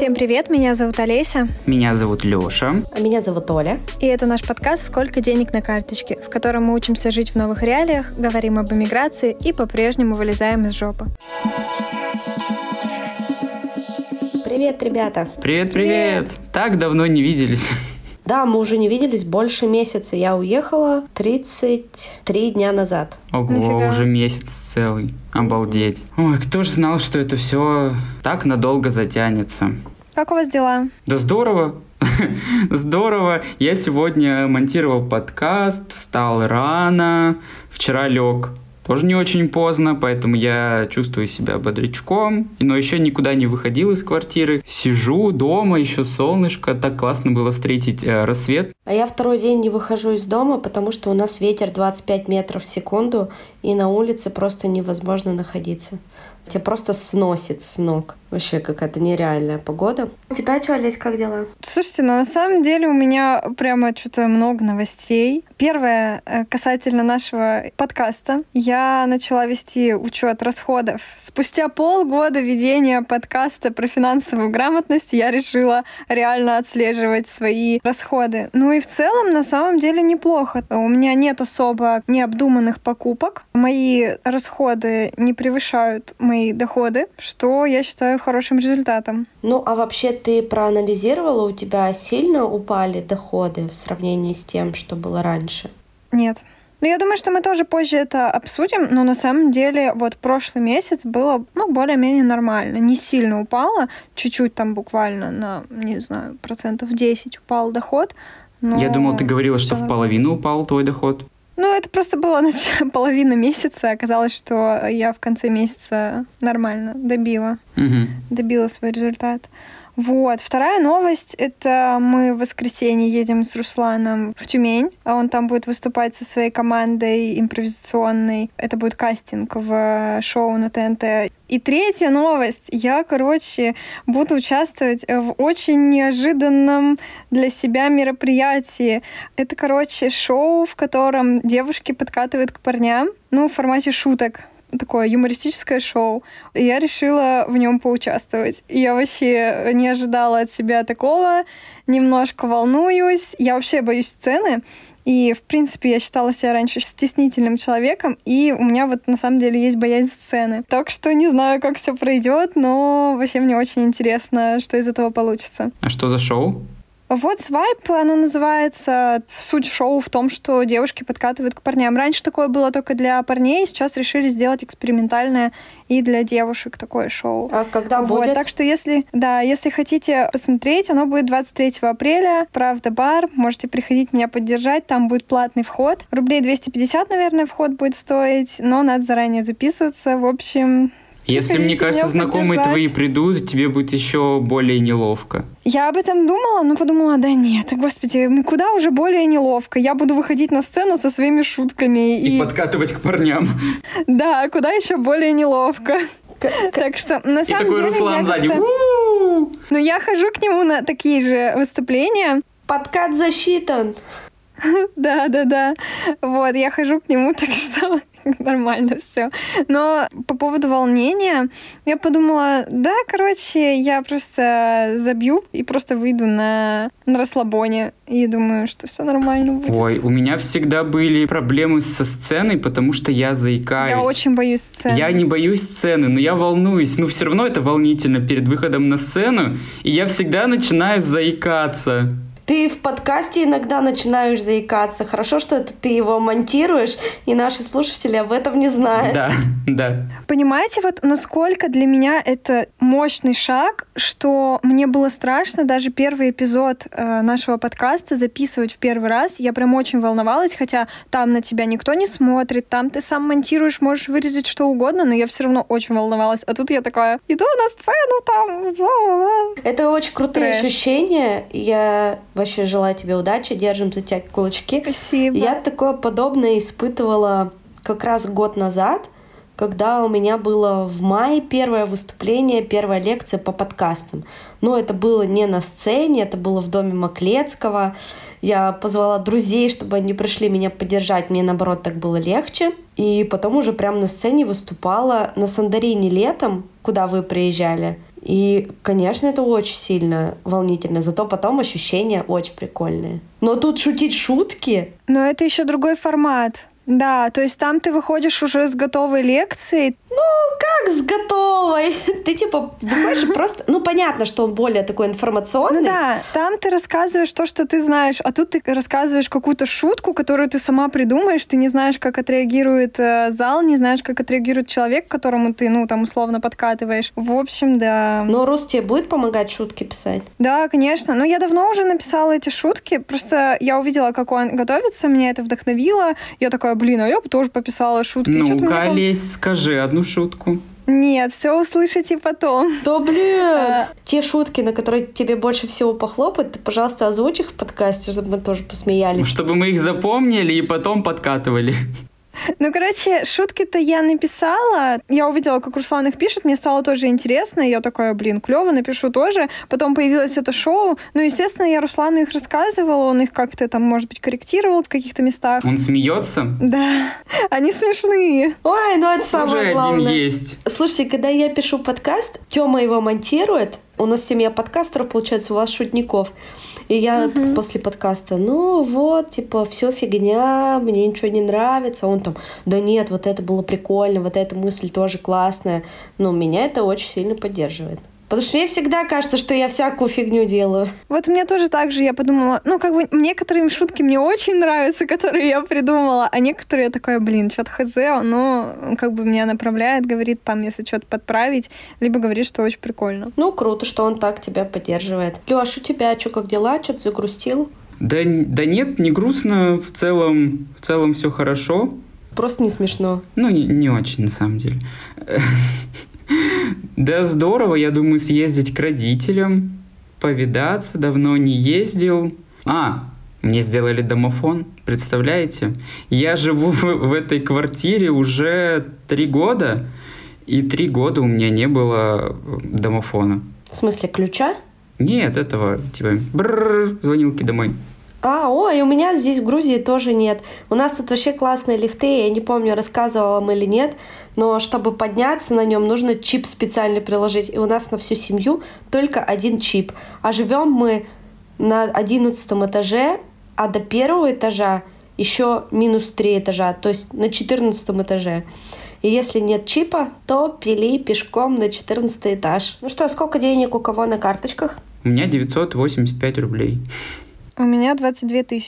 Всем привет, меня зовут Олеся. Меня зовут Леша. А меня зовут Оля. И это наш подкаст «Сколько денег на карточке», в котором мы учимся жить в новых реалиях, говорим об эмиграции и по-прежнему вылезаем из жопы. Привет, ребята. Привет. Так давно не виделись. Да, мы уже не виделись больше месяца. Я уехала 33 дня назад. Ого, нафига? Уже месяц целый. Обалдеть. Ой, кто же знал, что это все так надолго затянется. Как у вас дела? Да здорово. Здорово. Я сегодня монтировал подкаст, встал рано, вчера лег. Тоже не очень поздно, поэтому я чувствую себя бодрячком, но еще никуда не выходил из квартиры. Сижу дома, еще солнышко, так классно было встретить рассвет. А я второй день не выхожу из дома, потому что у нас ветер 25 метров в секунду, и на улице просто невозможно находиться. Тебя просто сносит с ног. Вообще какая-то нереальная погода. У тебя что, Олесь, как дела? Слушайте, ну на самом деле у меня прямо что-то много новостей. Первое, касательно нашего подкаста. Я начала вести учет расходов. Спустя полгода ведения подкаста про финансовую грамотность я решила реально отслеживать свои расходы. Ну и в целом на самом деле неплохо. У меня нет особо необдуманных покупок. Мои расходы не превышают мои доходы, что я считаю хорошим результатом. Ну, а вообще ты проанализировала, у тебя сильно упали доходы в сравнении с тем, что было раньше? Нет. Ну, я думаю, что мы тоже позже это обсудим, но на самом деле вот прошлый месяц было, ну, более-менее нормально. Не сильно упало, чуть-чуть там буквально на, не знаю, 10% упал доход. Но... Я думал, ты говорила, что в половину упал твой доход. Ну, это просто была половина месяца. Оказалось, что я в конце месяца нормально добила. Добила свой результат. Вот. Вторая новость. Это мы в воскресенье едем с Русланом в Тюмень. Он там будет выступать со своей командой импровизационной. Это будет кастинг в шоу на ТНТ. И третья новость. Я, буду участвовать в очень неожиданном для себя мероприятии. Это, шоу, в котором девушки подкатывают к парням. Ну, в формате шуток. Такое юмористическое шоу. И я решила в нем поучаствовать. Я вообще не ожидала от себя такого. Немножко волнуюсь. Я вообще боюсь сцены. И, в принципе, я считала себя раньше стеснительным человеком. И у меня вот на самом деле есть боязнь сцены. Так что не знаю, как все пройдет, но вообще мне очень интересно, что из этого получится. А что за шоу? Вот «Свайп», оно называется. Суть шоу в том, что девушки подкатывают к парням. Раньше такое было только для парней, сейчас решили сделать экспериментальное и для девушек такое шоу. А когда будет? Так что если хотите посмотреть, оно будет 23 апреля. «Правда Бар». Можете приходить меня поддержать, там будет платный вход. Рублей 250, наверное, вход будет стоить, но надо заранее записываться. В общем... Если, мне кажется, знакомые твои придут, тебе будет еще более неловко. Я об этом думала, но подумала, да нет, господи, куда уже более неловко? Я буду выходить на сцену со своими шутками. И подкатывать к парням. Да, куда еще более неловко? Так что, на самом деле... И такой Руслан сзади. Ну, я хожу к нему на такие же выступления. Подкат засчитан. Да. Вот, я хожу к нему, так что... Нормально все. Но по поводу волнения я подумала, я просто забью и просто выйду на расслабоне. И думаю, что все нормально будет. Ой, у меня всегда были проблемы со сценой, потому что я заикаюсь. Я очень боюсь сцены. Я не боюсь сцены, но я волнуюсь. Но все равно это волнительно перед выходом на сцену. И я всегда начинаю заикаться. Ты в подкасте иногда начинаешь заикаться. Хорошо, что это ты его монтируешь, и наши слушатели об этом не знают. Да. Понимаете, вот насколько для меня это мощный шаг, что мне было страшно даже первый эпизод нашего подкаста записывать в первый раз. Я прям очень волновалась, хотя там на тебя никто не смотрит, там ты сам монтируешь, можешь вырезать что угодно, но я все равно очень волновалась. А тут я такая, иду на сцену там. Бла-бла-бла. Это очень крутые ощущения. Я... Вообще желаю тебе удачи, держим за тебя кулачки. Спасибо. Я такое подобное испытывала как раз год назад, когда у меня было в мае первое выступление, первая лекция по подкастам. Но это было не на сцене, это было в доме Маклецкого. Я позвала друзей, чтобы они пришли меня поддержать. Мне, наоборот, так было легче. И потом уже прямо на сцене выступала на Сандарине летом, куда вы приезжали. И, конечно, это очень сильно волнительно, зато потом ощущения очень прикольные. Но тут шутить шутки... Но это еще другой формат. Да, то есть там ты выходишь уже с готовой лекцией. Ну, как с готовой? Ты типа выходишь и просто... Ну, понятно, что он более такой информационный. Ну да, там ты рассказываешь то, что ты знаешь, а тут ты рассказываешь какую-то шутку, которую ты сама придумаешь, ты не знаешь, как отреагирует зал, не знаешь, как отреагирует человек, к которому ты, ну, там, условно подкатываешь. В общем, да. Но Рус тебе будет помогать шутки писать? Да, конечно. Ну, я давно уже написала эти шутки, просто я увидела, как он готовится, меня это вдохновило. Я такая... Блин, а я бы тоже пописала шутки. Ну-ка, Олесь, скажи одну шутку. Нет, все услышите потом. Да, блин! Те шутки, на которые тебе больше всего похлопают, ты, пожалуйста, озвучь их в подкасте, чтобы мы тоже посмеялись. Чтобы мы их запомнили и потом подкатывали. Ну, короче, шутки-то я написала. Я увидела, как Руслан их пишет. Мне стало тоже интересно. И я такая, блин, клево, напишу тоже. Потом появилось это шоу. Ну, естественно, я Руслану их рассказывала. Он их как-то там, может быть, корректировал в каких-то местах. Он смеется? Да. Они смешные. Ой, ну это самое главное. Уже один есть. Слушайте, когда я пишу подкаст, Тёма его монтирует. У нас семья подкастеров, получается, у вас шутников. И я после подкаста, ну вот, типа, все фигня, мне ничего не нравится. Он там, да нет, вот это было прикольно, вот эта мысль тоже классная. Но меня это очень сильно поддерживает. Потому что мне всегда кажется, что я всякую фигню делаю. Вот у меня тоже так же. Я подумала, ну, как бы, некоторые шутки мне очень нравятся, которые я придумала, а некоторые я такая, блин, что-то хз, но как бы меня направляет, говорит, там, если что-то подправить, либо говорит, что очень прикольно. Ну, круто, что он так тебя поддерживает. Лёш, у тебя что, как дела? Что-то загрустил? Да нет, не грустно. В целом все хорошо. Просто не смешно. Ну, не очень, на самом деле. Да здорово, я думаю, съездить к родителям, повидаться, давно не ездил. Мне сделали домофон, представляете? Я живу в этой квартире уже 3 года, и 3 года у меня не было домофона. В смысле, ключа? Нет, этого, типа, звонилки домой. У меня здесь в Грузии тоже нет. У нас тут вообще классные лифты, я не помню, рассказывала вам или нет, но чтобы подняться на нем, нужно чип специально приложить. И у нас на всю семью только 1 чип. А живем мы на 11 этаже, а до 1 этажа еще минус 3 этажа, то есть на 14 этаже. И если нет чипа, то пили пешком на 14 этаж. Ну что, сколько денег у кого на карточках? У меня 985 рублей. У меня 22 000.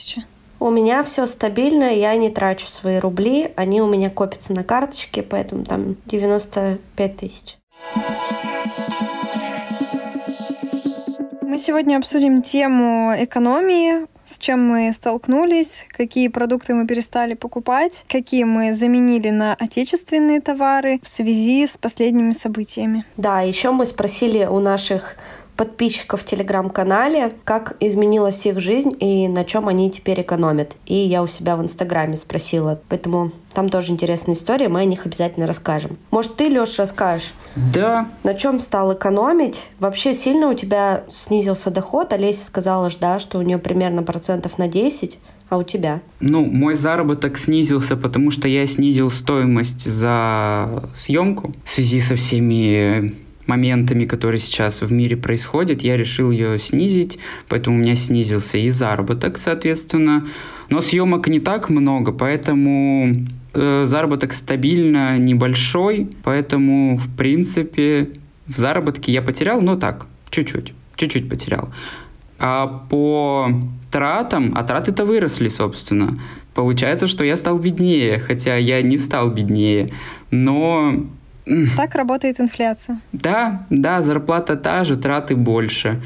У меня все стабильно, я не трачу свои рубли, они у меня копятся на карточке, поэтому там 95 000. Мы сегодня обсудим тему экономии, с чем мы столкнулись, какие продукты мы перестали покупать, какие мы заменили на отечественные товары в связи с последними событиями. Да, еще мы спросили у наших подписчиков в Telegram-канале, как изменилась их жизнь и на чем они теперь экономят. И я у себя в Инстаграме спросила. Поэтому там тоже интересная история, мы о них обязательно расскажем. Может, ты, Лёш, расскажешь? Да. На чем стал экономить? Вообще сильно у тебя снизился доход? Олеся сказала, да, что у нее примерно процентов на 10%. А у тебя? Ну, мой заработок снизился, потому что я снизил стоимость за съемку в связи со всеми моментами, которые сейчас в мире происходят, я решил ее снизить, поэтому у меня снизился и заработок, соответственно. Но съемок не так много, поэтому заработок стабильно небольшой, поэтому, в принципе, в заработке я потерял, но так, чуть-чуть потерял. А по тратам, а траты-то выросли, собственно. Получается, что я стал беднее, хотя я не стал беднее, но... Так работает инфляция. Да, зарплата та же, траты больше.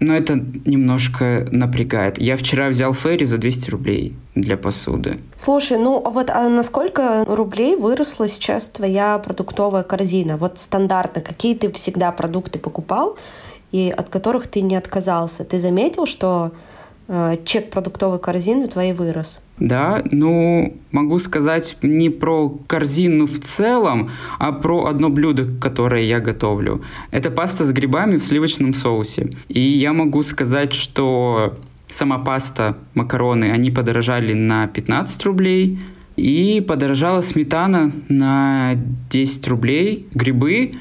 Но это немножко напрягает. Я вчера взял Фейри за 200 рублей для посуды. Слушай, а на сколько рублей выросла сейчас твоя продуктовая корзина? Вот стандартно, какие ты всегда продукты покупал и от которых ты не отказался? Ты заметил, что чек продуктовой корзины твоей вырос? Да, могу сказать не про корзину в целом, а про одно блюдо, которое я готовлю. Это паста с грибами в сливочном соусе. И я могу сказать, что сама паста, макароны, они подорожали на 15 рублей, и подорожала сметана на 10 рублей, грибы...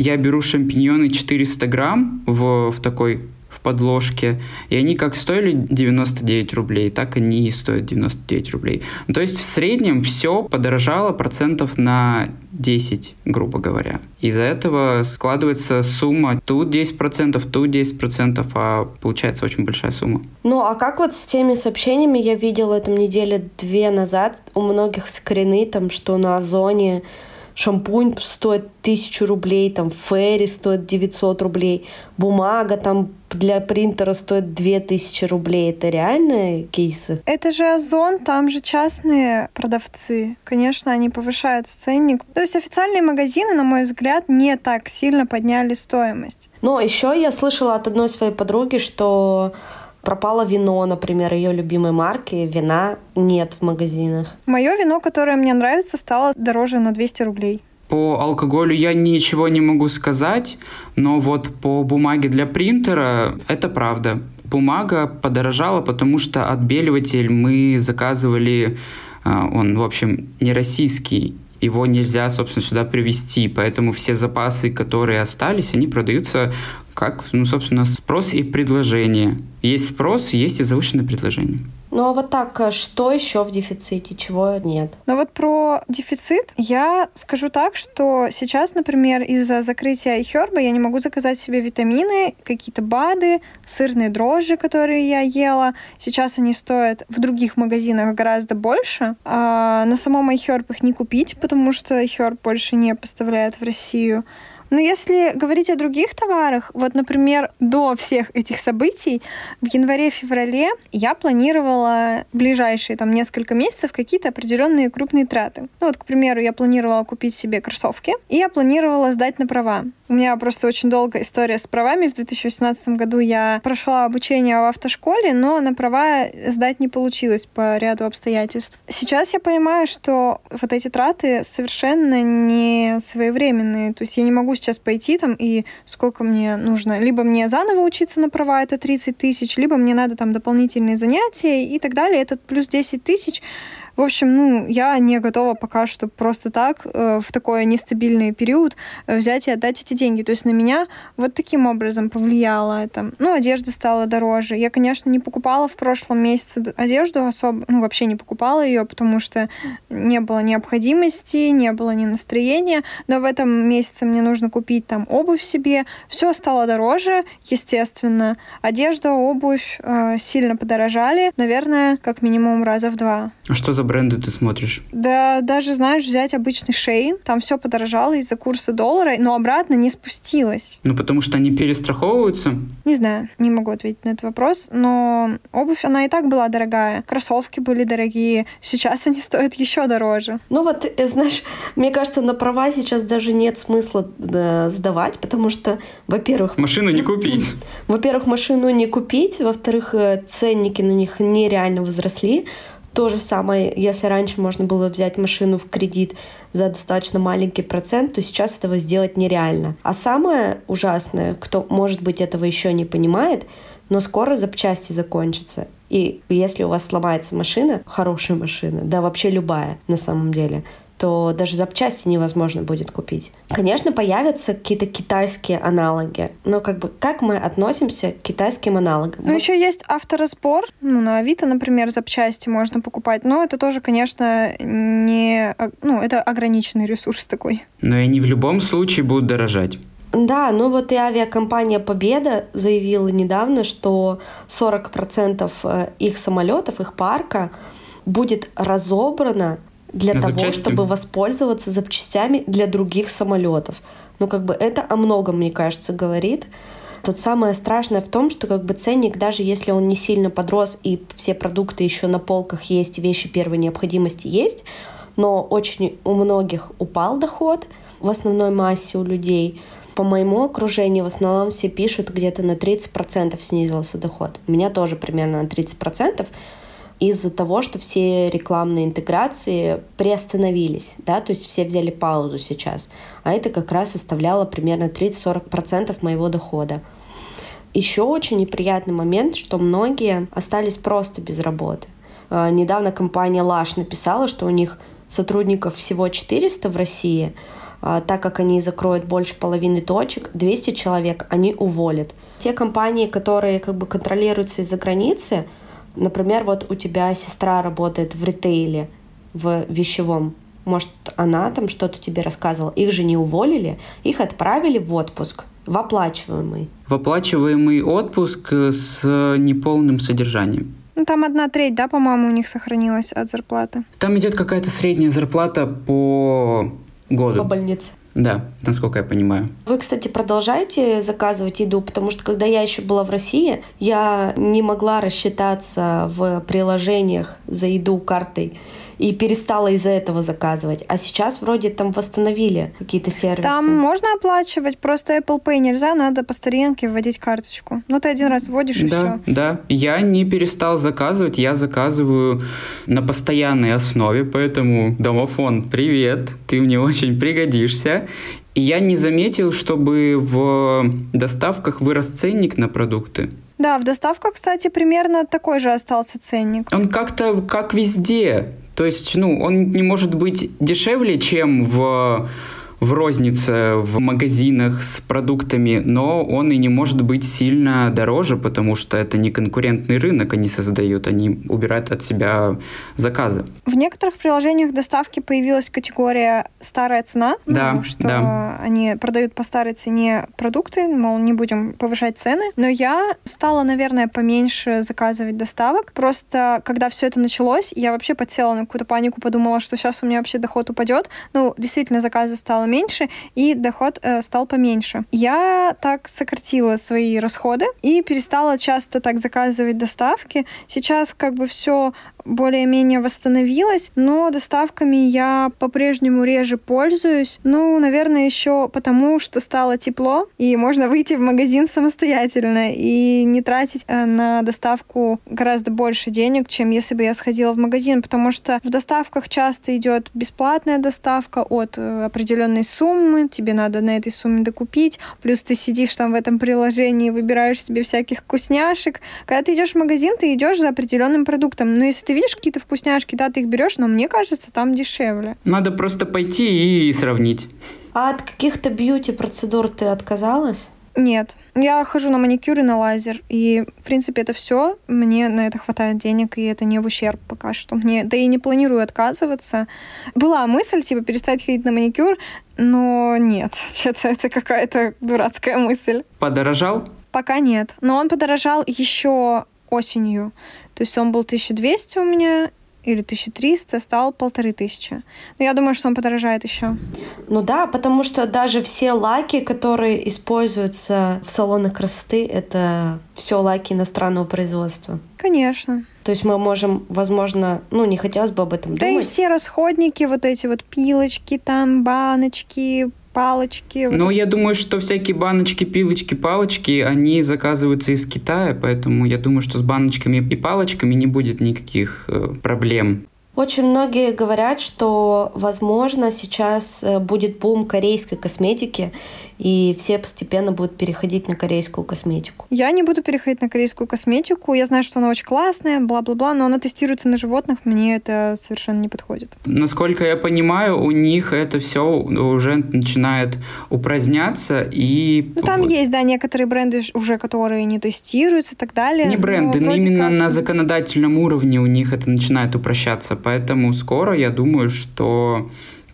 я беру шампиньоны 400 грамм в такой в подложке, и они как стоили 99 рублей, так они и стоят 99 рублей. Ну, то есть в среднем все подорожало процентов на 10, грубо говоря. Из-за этого складывается сумма тут 10%, тут 10%, а получается очень большая сумма. Ну, а как вот с теми сообщениями? Я видела там недели две назад у многих скрины, там, что на Озоне шампунь стоит 1000 рублей, там Фейри стоит 900 рублей, бумага там для принтера стоит 2000 рублей. Это реальные кейсы? Это же Озон, там же частные продавцы. Конечно, они повышают ценник. То есть официальные магазины, на мой взгляд, не так сильно подняли стоимость. Но еще я слышала от одной своей подруги, что пропало вино, например, ее любимой марки. Вина нет в магазинах. Мое вино, которое мне нравится, стало дороже на 200 рублей. По алкоголю я ничего не могу сказать, но вот по бумаге для принтера это правда. Бумага подорожала, потому что отбеливатель мы заказывали, он, в общем, не российский. Его нельзя, собственно, сюда привезти, поэтому все запасы, которые остались, они продаются как, ну, собственно, спрос и предложение. Есть спрос, есть и завышенное предложение. Ну, а вот так, что еще в дефиците, чего нет? Ну, вот про дефицит я скажу так, что сейчас, например, из-за закрытия iHerb я не могу заказать себе витамины, какие-то БАДы, сырные дрожжи, которые я ела. Сейчас они стоят в других магазинах гораздо больше. А на самом iHerb их не купить, потому что iHerb больше не поставляет в Россию. Но если говорить о других товарах, вот, например, до всех этих событий в январе-феврале я планировала в ближайшие там несколько месяцев какие-то определенные крупные траты. Ну вот, к примеру, я планировала купить себе кроссовки, и я планировала сдать на права. У меня просто очень долгая история с правами. В 2018 году я прошла обучение в автошколе, но на права сдать не получилось по ряду обстоятельств. Сейчас я понимаю, что вот эти траты совершенно не своевременные. То есть я не могу сейчас пойти там и сколько мне нужно. Либо мне заново учиться на права, это 30 тысяч, либо мне надо там дополнительные занятия и так далее. Это плюс 10 тысяч. В общем, ну, я не готова пока что просто так в такой нестабильный период взять и отдать эти деньги. То есть на меня вот таким образом повлияло это. Ну, одежда стала дороже. Я, конечно, не покупала в прошлом месяце одежду особо, ну, вообще не покупала ее, потому что не было необходимости, не было ни настроения. Но в этом месяце мне нужно купить там обувь себе. Все стало дороже, естественно. Одежда, обувь сильно подорожали. Наверное, как минимум раза в 2. А что за бренды ты смотришь? Да, даже, знаешь, взять обычный Shein, там все подорожало из-за курса доллара, но обратно не спустилось. Ну, потому что они перестраховываются? Не знаю, не могу ответить на этот вопрос, но обувь, она и так была дорогая, кроссовки были дорогие, сейчас они стоят еще дороже. Ну вот, знаешь, мне кажется, на права сейчас даже нет смысла сдавать, потому что, во-первых... Машину не купить. Во-первых, машину не купить, во-вторых, ценники на них нереально возросли. То же самое, если раньше можно было взять машину в кредит за достаточно маленький процент, то сейчас этого сделать нереально. А самое ужасное, кто, может быть, этого еще не понимает, но скоро запчасти закончатся. И если у вас сломается машина, хорошая машина, да вообще любая на самом деле, то даже запчасти невозможно будет купить. Конечно, появятся какие-то китайские аналоги, но как бы как мы относимся к китайским аналогам? Ну, вот. Еще есть авторазбор. Ну, на Авито, например, запчасти можно покупать, но это тоже, конечно, не... Ну, это ограниченный ресурс такой. Но и они в любом случае будут дорожать. Да, ну вот и авиакомпания «Победа» заявила недавно, что 40% их самолетов, их парка будет разобрано для того, чтобы воспользоваться запчастями для других самолетов. Ну, как бы это о многом, мне кажется, говорит. Тут самое страшное в том, что как бы ценник, даже если он не сильно подрос, и все продукты еще на полках есть, вещи первой необходимости есть, но очень у многих упал доход, в основной массе у людей. По моему окружению в основном все пишут, где-то на 30% снизился доход. У меня тоже примерно на 30%. Из-за того, что все рекламные интеграции приостановились, да, то есть все взяли паузу сейчас. А это как раз составляло примерно 30-40% моего дохода. Еще очень неприятный момент, что многие остались просто без работы. Недавно компания Lush написала, что у них сотрудников всего 400 в России, так как они закроют больше половины точек, 200 человек они уволят. Те компании, которые как бы контролируются из-за границы, например, вот у тебя сестра работает в ритейле, в вещевом, может, она там что-то тебе рассказывала, их же не уволили, их отправили в отпуск, в оплачиваемый. В оплачиваемый отпуск с неполным содержанием. Там 1/3, да, по-моему, у них сохранилась от зарплаты. Там идет какая-то средняя зарплата по году. По больнице. Да, насколько я понимаю. Вы, кстати, продолжаете заказывать еду, потому что когда я еще была в России, я не могла рассчитаться в приложениях за еду картой и перестала из-за этого заказывать. А сейчас вроде там восстановили какие-то сервисы. Там можно оплачивать, просто Apple Pay нельзя, надо по старинке вводить карточку. Ну, ты один раз вводишь и да, все. Да, я не перестал заказывать, я заказываю на постоянной основе, поэтому домофон, привет, ты мне очень пригодишься. И я не заметил, чтобы в доставках вырос ценник на продукты. Да, в доставках, кстати, примерно такой же остался ценник. Он как-то как везде. То есть, он не может быть дешевле, чем в рознице, в магазинах с продуктами, но он и не может быть сильно дороже, потому что это не конкурентный рынок они создают, они убирают от себя заказы. В некоторых приложениях доставки появилась категория «старая цена», они продают по старой цене продукты, мол, не будем повышать цены, но я стала, наверное, поменьше заказывать доставок, просто когда все это началось, я вообще подсела на какую-то панику, подумала, что сейчас у меня вообще доход упадет, действительно заказов стало меньше, и доход стал поменьше. Я так сократила свои расходы и перестала часто так заказывать доставки. Сейчас как бы все более-менее восстановилось, но доставками я по-прежнему реже пользуюсь. Наверное, еще потому, что стало тепло, и можно выйти в магазин самостоятельно и не тратить на доставку гораздо больше денег, чем если бы я сходила в магазин, потому что в доставках часто идет бесплатная доставка от определенной суммы, тебе надо на этой сумме докупить, плюс ты сидишь там в этом приложении, выбираешь себе всяких вкусняшек. Когда ты идешь в магазин, ты идешь за определенным продуктом, но если ты видишь какие-то вкусняшки, да, ты их берешь, но мне кажется, там дешевле. Надо просто пойти и сравнить. А от каких-то бьюти-процедур ты отказалась? Нет. Я хожу на маникюр и на лазер. И, в принципе, это все. Мне на это хватает денег, и это не в ущерб пока что. Да и не планирую отказываться. Была мысль, перестать ходить на маникюр, но нет. Что-то это какая-то дурацкая мысль. Подорожал? Пока нет. Но он подорожал еще осенью. То есть он был 1200 у меня, или 1300, стал 1500. Но я думаю, что он подорожает еще. Да, потому что даже все лаки, которые используются в салонах красоты, это все лаки иностранного производства. Конечно. То есть мы можем, возможно, не хотелось бы об этом думать. Да и все расходники, вот эти вот пилочки, там, баночки, палочки. Я думаю, что всякие баночки, пилочки, палочки, они заказываются из Китая, поэтому я думаю, что с баночками и палочками не будет никаких проблем. Очень многие говорят, что, возможно, сейчас будет бум корейской косметики, и все постепенно будут переходить на корейскую косметику. Я не буду переходить на корейскую косметику. Я знаю, что она очень классная, бла-бла-бла, но она тестируется на животных, мне это совершенно не подходит. Насколько я понимаю, у них это все уже начинает упраздняться. И там есть, некоторые бренды уже, которые не тестируются и так далее. Не бренды, но именно на законодательном уровне у них это начинает упрощаться. Поэтому скоро, я думаю, что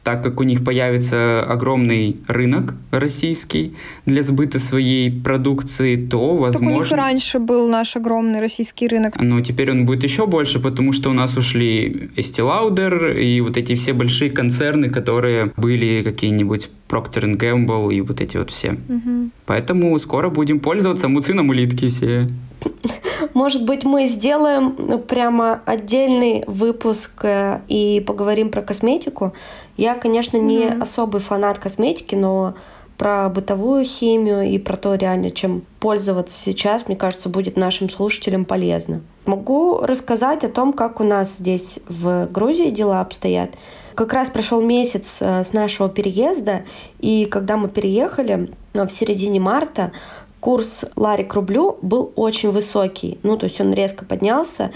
так как у них появится огромный рынок российский для сбыта своей продукции, то, возможно... Так у них раньше был наш огромный российский рынок. Теперь он будет еще больше, потому что у нас ушли Estee Lauder и вот эти все большие концерны, которые были какие-нибудь Procter & Gamble и вот эти вот все. Угу. Поэтому скоро будем пользоваться муцином улитки все. Может быть, мы сделаем прямо отдельный выпуск и поговорим про косметику. Я, конечно, не особый фанат косметики, но про бытовую химию и про то, реально, чем пользоваться сейчас, мне кажется, будет нашим слушателям полезно. Могу рассказать о том, как у нас здесь в Грузии дела обстоят. Как раз прошел месяц с нашего переезда, и когда мы переехали в середине марта, курс Лари к рублю был очень высокий, ну, то есть он резко поднялся,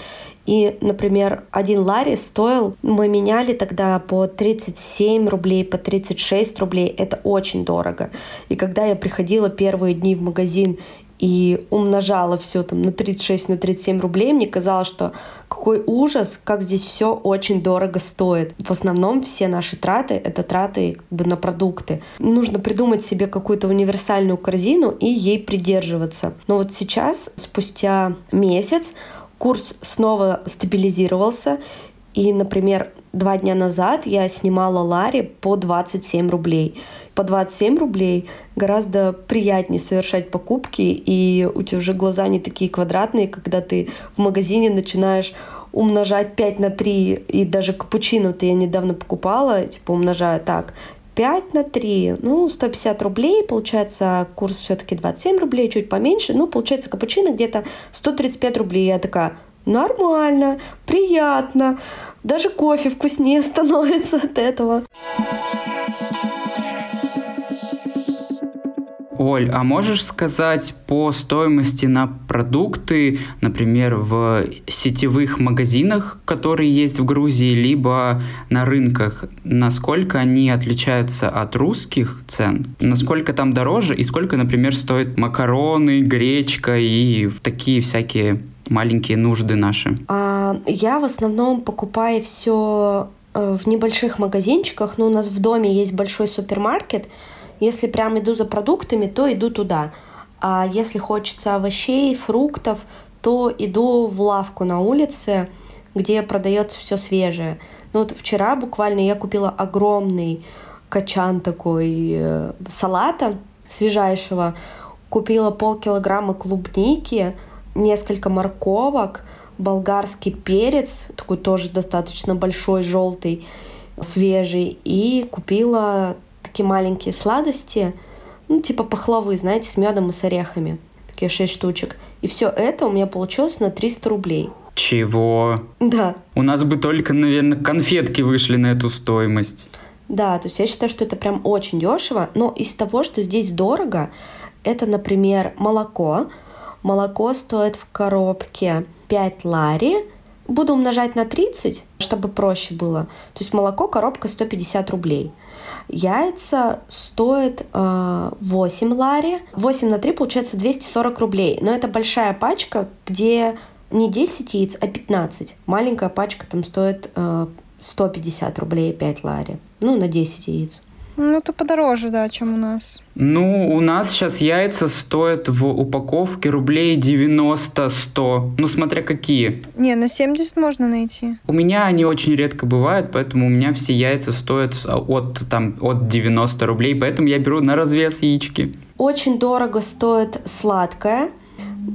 и, например, один Лари стоил, мы меняли тогда по 37 рублей, по 36 рублей, это очень дорого. И когда я приходила первые дни в магазин и умножала все там на 36, на 37 рублей, мне казалось, что какой ужас, как здесь все очень дорого стоит. В основном все наши траты — это траты как бы на продукты. Нужно придумать себе какую-то универсальную корзину и ей придерживаться. Но вот сейчас, спустя месяц, курс снова стабилизировался, и, например, 2 дня назад я снимала Лари по 27 рублей. По 27 рублей гораздо приятнее совершать покупки, и у тебя уже глаза не такие квадратные, когда ты в магазине начинаешь умножать 5 на 3, и даже капучино-то я недавно покупала, типа умножаю так, 5 на 3, ну, 150 рублей, получается, курс все-таки 27 рублей, чуть поменьше, ну, получается, капучино где-то 135 рублей, я такая... Нормально, приятно, даже кофе вкуснее становится от этого. Оль, а можешь сказать по стоимости на продукты, например, в сетевых магазинах, которые есть в Грузии, либо на рынках, насколько они отличаются от русских цен? Насколько там дороже и сколько, например, стоят макароны, гречка и такие всякие маленькие нужды наши? Я в основном покупаю все в небольших магазинчиках. Ну, у нас в доме есть большой супермаркет. Если прям иду за продуктами, то иду туда. А если хочется овощей, фруктов, то иду в лавку на улице, где продается все свежее. Ну, вот вчера буквально я купила огромный качан такой салата свежайшего. Купила полкилограмма клубники, несколько морковок, болгарский перец, такой тоже достаточно большой, желтый, свежий, и купила такие маленькие сладости, ну, типа пахлавы, знаете, с медом и с орехами, такие 6 штучек. И все это у меня получилось на 300 рублей. Чего? Да. У нас бы только, наверное, конфетки вышли на эту стоимость. Да, то есть я считаю, что это прям очень дешево, но из того, что здесь дорого, это, например, молоко. Молоко стоит в коробке 5 лари. Буду умножать на 30, чтобы проще было. То есть молоко, коробка 150 рублей. Яйца стоят 8 лари. 8 на 3 получается 240 рублей. Но это большая пачка, где не 10 яиц, а 15. Маленькая пачка там стоит 150 рублей 5 лари. Ну, на 10 яиц. Ну, это подороже, да, чем у нас. Ну, у нас сейчас яйца стоят в упаковке рублей 90-100. Ну, смотря какие. Не, на 70 можно найти. У меня они очень редко бывают, поэтому у меня все яйца стоят от 90 рублей, поэтому я беру на развес яички. Очень дорого стоит сладкое.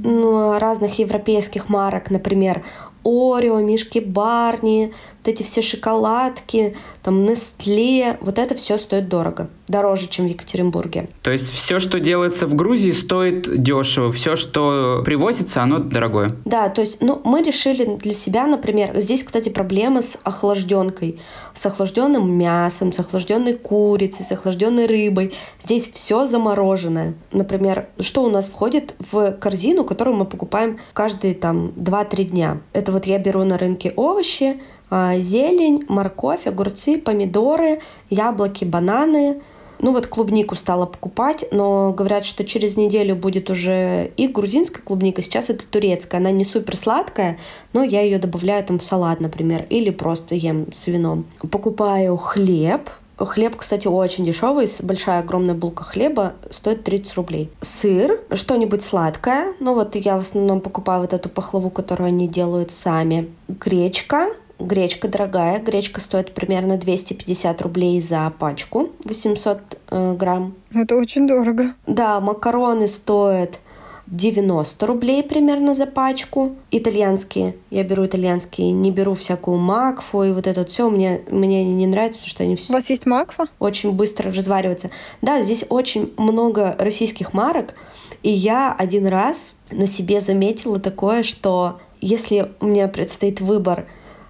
Разных европейских марок, например, Орео, Мишки Барни, вот эти все шоколадки, там, Нестле, вот это все стоит дорого. Дороже, чем в Екатеринбурге. То есть все, что делается в Грузии, стоит дешево. Все, что привозится, оно дорогое. Да, то есть, ну, мы решили для себя, например, здесь, кстати, проблема с охлажденкой, с охлажденным мясом, с охлажденной курицей, с охлажденной рыбой. Здесь все замороженное. Например, что у нас входит в корзину, которую мы покупаем каждые там 2-3 дня. Это вот я беру на рынке овощи, зелень, морковь, огурцы, помидоры, яблоки, бананы. Ну вот клубнику стала покупать, но говорят, что через неделю будет уже и грузинская клубника, сейчас это турецкая. Она не супер сладкая, но я ее добавляю там в салат, например, или просто ем с вином. Покупаю хлеб. Хлеб, кстати, очень дешевый, большая огромная булка хлеба стоит 30 рублей. Сыр, что-нибудь сладкое. Ну вот я в основном покупаю вот эту пахлаву, которую они делают сами. Гречка. Гречка дорогая. Гречка стоит примерно 250 рублей за пачку, 800 грамм. Это очень дорого. Да, макароны стоят 90 рублей примерно за пачку. Итальянские. Я беру итальянские. Не беру всякую макфу и вот это вот все. Мне они не нравятся, потому что они все... У вас есть макфа? Очень быстро развариваются. Да, здесь очень много российских марок. И я один раз на себе заметила такое, что если у меня предстоит выбор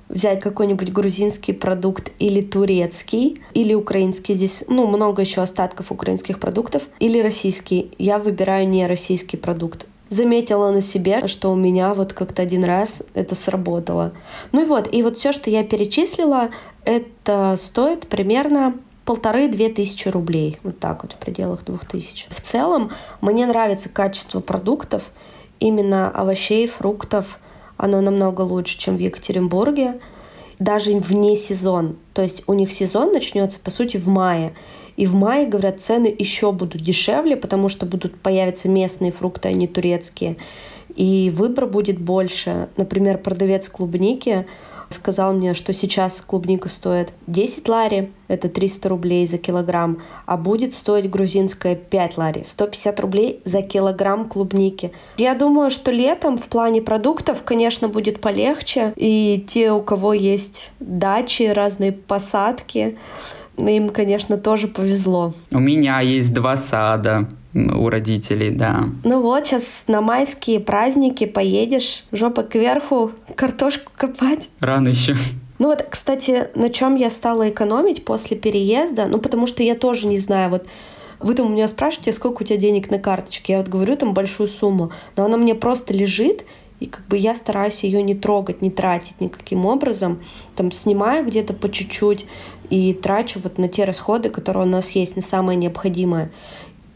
взять какой-нибудь грузинский продукт или турецкий, или украинский. Здесь, много еще остатков украинских продуктов. Или российский. Я выбираю не российский продукт. Заметила на себе, что у меня вот как-то один раз это сработало. И все, что я перечислила, это стоит примерно 1500-2000 рублей. Вот так вот, в пределах 2000. В целом, мне нравится качество продуктов, именно овощей, фруктов. Оно намного лучше, чем в Екатеринбурге, даже вне сезон. То есть у них сезон начнется, по сути, в мае. И в мае, говорят, цены еще будут дешевле, потому что будут появятся местные фрукты, а не турецкие. И выбор будет больше. Например, продавец клубники сказал мне, что сейчас клубника стоит 10 лари, это 300 рублей за килограмм, а будет стоить грузинская 5 лари, 150 рублей за килограмм клубники. Я думаю, что летом в плане продуктов, конечно, будет полегче, и те, у кого есть дачи, разные посадки, им, конечно, тоже повезло. У меня есть 2 сада. У родителей, да. Сейчас на майские праздники поедешь, жопа кверху, картошку копать. Рано еще. Кстати, на чем я стала экономить после переезда, потому что я тоже не знаю, вы там у меня спрашиваете, сколько у тебя денег на карточке, я говорю там большую сумму, но она мне просто лежит, и я стараюсь ее не трогать, не тратить никаким образом, там снимаю где-то по чуть-чуть и трачу на те расходы, которые у нас есть, на самое необходимое.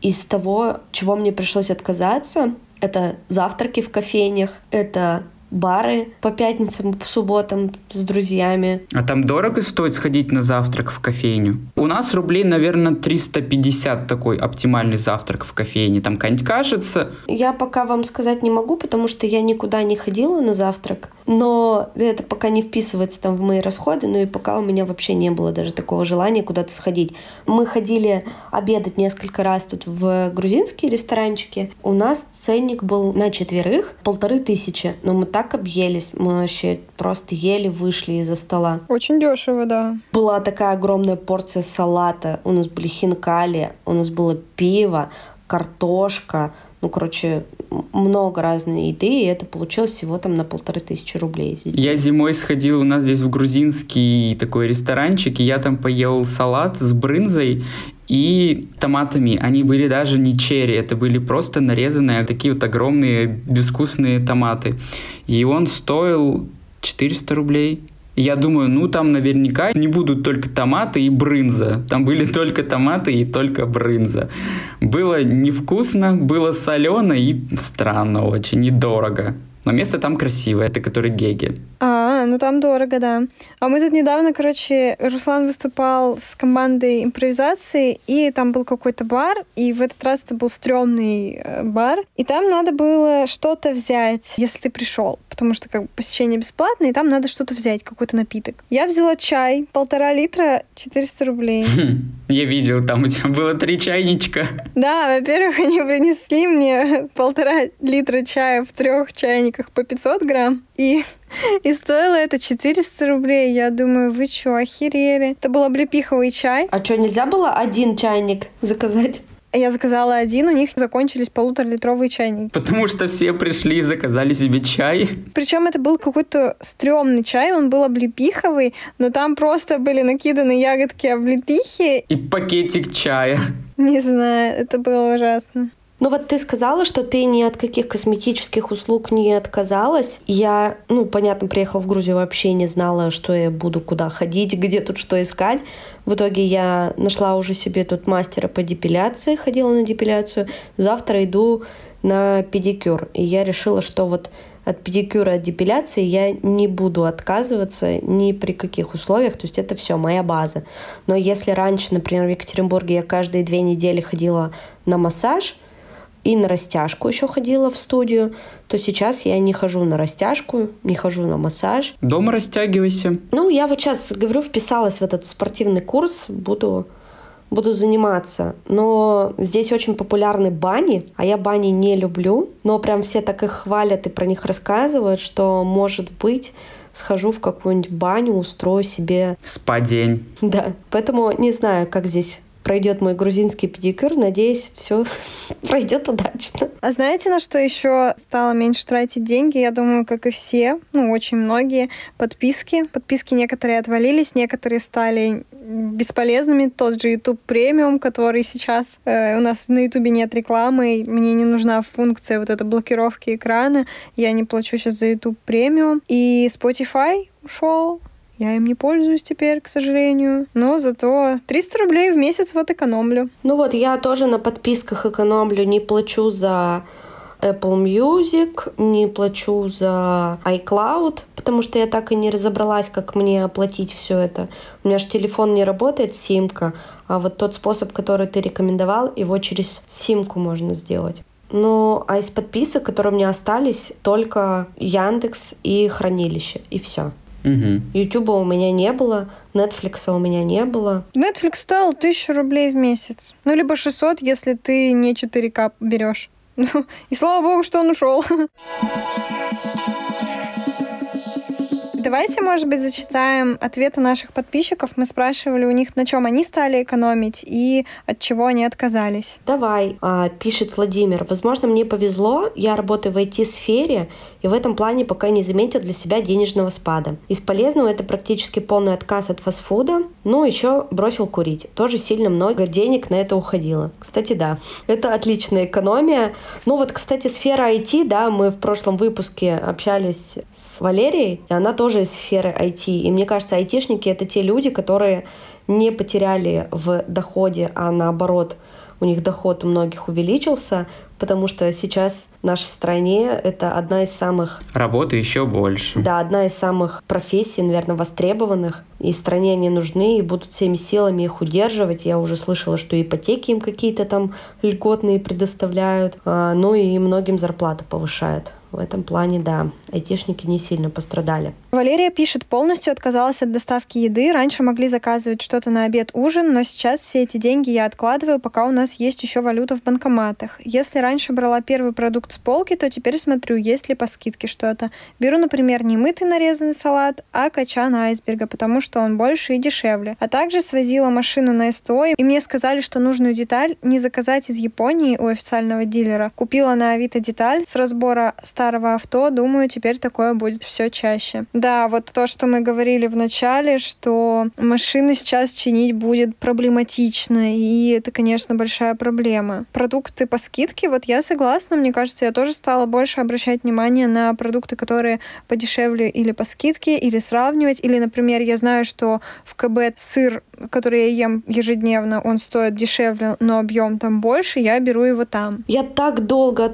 Из того, чего мне пришлось отказаться, это завтраки в кофейнях, это бары по пятницам, по субботам с друзьями. А там дорого стоит сходить на завтрак в кофейню? У нас рублей, наверное, 350 такой оптимальный завтрак в кофейне. Там какая-нибудь кашица. Я пока вам сказать не могу, потому что я никуда не ходила на завтрак. Но это пока не вписывается в мои расходы, и пока у меня вообще не было даже такого желания куда-то сходить. Мы ходили обедать несколько раз тут в грузинские ресторанчики. У нас ценник был на 4 1500, но мы так объелись, мы вообще просто еле вышли из-за стола. Очень дешево, да. Была такая огромная порция салата, у нас были хинкали, у нас было пиво, картошка, много разной еды, и это получилось всего на 1500 рублей. Я зимой сходил, у нас здесь в грузинский такой ресторанчик, и я там поел салат с брынзой и томатами. Они были даже не черри, это были просто нарезанные такие огромные безвкусные томаты. И он стоил 400 рублей. Я думаю, там наверняка не будут только томаты и брынза. Там были только томаты и только брынза. Было невкусно, было солено и странно очень, недорого. Но место там красивое, это который Геги. Там дорого, да. А мы тут недавно, Руслан выступал с командой импровизации, и там был какой-то бар, и в этот раз это был стрёмный бар, и там надо было что-то взять, если ты пришел, потому что посещение бесплатное, и там надо что-то взять, какой-то напиток. Я взяла чай, 1,5 литра, 400 рублей. Я видел, там у тебя было 3 чайничка. Да, во-первых, они принесли мне 1,5 литра чая в 3 чайниках по 500 грамм, и стоило это 400 рублей. Я думаю, вы что, охерели? Это был облепиховый чай. А что, нельзя было 1 чайник заказать? Я заказала 1, у них закончились 1,5-литровые чайники. Потому что все пришли и заказали себе чай. Причем это был какой-то стрёмный чай, он был облепиховый, но там просто были накиданы ягодки облепихи. И пакетик чая. Не знаю, это было ужасно. Ты сказала, что ты ни от каких косметических услуг не отказалась. Я, понятно, приехала в Грузию, вообще не знала, что я буду куда ходить, где тут что искать. В итоге я нашла уже себе тут мастера по депиляции, ходила на депиляцию. Завтра иду на педикюр. И я решила, что от педикюра, от депиляции я не буду отказываться ни при каких условиях. То есть это все моя база. Но если раньше, например, в Екатеринбурге я каждые 2 недели ходила на массаж, и на растяжку еще ходила в студию, то сейчас я не хожу на растяжку, не хожу на массаж. Дома растягивайся. Я сейчас, говорю, вписалась в этот спортивный курс, буду заниматься. Но здесь очень популярны бани, а я бани не люблю. Но прям все так их хвалят и про них рассказывают, что, может быть, схожу в какую-нибудь баню, устрою себе... спа-день. Да, поэтому не знаю, как здесь пройдет мой грузинский педикюр. Надеюсь, все пройдет удачно. А знаете, на что еще стало меньше тратить деньги? Я думаю, как и все, ну, очень многие, подписки. Подписки некоторые отвалились, некоторые стали бесполезными. Тот же YouTube премиум, который сейчас у нас на YouTube нет рекламы, мне не нужна функция вот этой блокировки экрана. Я не плачу сейчас за YouTube премиум. И Spotify ушел. Я им не пользуюсь теперь, к сожалению. Но зато 300 рублей в месяц вот экономлю. Ну вот, я тоже на подписках экономлю. Не плачу за Apple Music, не плачу за iCloud, потому что я так и не разобралась, как мне оплатить все это. У меня же телефон не работает, симка. А вот тот способ, который ты рекомендовал, его через симку можно сделать. Ну, а из подписок, которые у меня остались, только Яндекс и хранилище, и все. Ютуба у меня не было, Нетфликса у меня не было. Netflix стоил 1000 рублей в месяц. Ну, либо 600, если ты не 4К берешь. Ну, и слава богу, что он ушел. Давайте, может быть, зачитаем ответы наших подписчиков. Мы спрашивали у них, на чем они стали экономить и от чего они отказались. Давай, пишет Владимир. Возможно, мне повезло, я работаю в IT-сфере, и в этом плане пока не заметил для себя денежного спада. Из полезного это практически полный отказ от фастфуда, ну, еще бросил курить. Тоже сильно много денег на это уходило. Кстати, да, это отличная экономия. Ну вот, кстати, сфера IT, да, мы в прошлом выпуске общались с Валерией, и она тоже из сферы IT. И мне кажется, айтишники — это те люди, которые не потеряли в доходе, а наоборот, у них доход у многих увеличился, потому что сейчас в нашей стране это одна из самых... Работы еще больше. Да, одна из самых профессий, наверное, востребованных. И стране они нужны, и будут всеми силами их удерживать. Я уже слышала, что ипотеки им какие-то там льготные предоставляют, ну и многим зарплату повышают. В этом плане, да, айтишники не сильно пострадали. Валерия пишет, полностью отказалась от доставки еды. Раньше могли заказывать что-то на обед, ужин, но сейчас все эти деньги я откладываю, пока у нас есть еще валюта в банкоматах. Если раньше брала первый продукт с полки, то теперь смотрю, есть ли по скидке что-то. Беру, например, не мытый нарезанный салат, а качан айсберга, потому что он больше и дешевле. А также свозила машину на СТО, и мне сказали, что нужную деталь не заказать из Японии у официального дилера. Купила на Авито деталь с разбора старого авто, думаю, теперь такое будет все чаще. Да, вот то, что мы говорили в начале, что машины сейчас чинить будет проблематично, и это, конечно, большая проблема. Продукты по скидке, вот я согласна, мне кажется, я тоже стала больше обращать внимание на продукты, которые подешевле или по скидке, или сравнивать, или, например, я знаю, что в КБ сыр, который я ем ежедневно, он стоит дешевле, но объем там больше, я беру его там. Я так долго,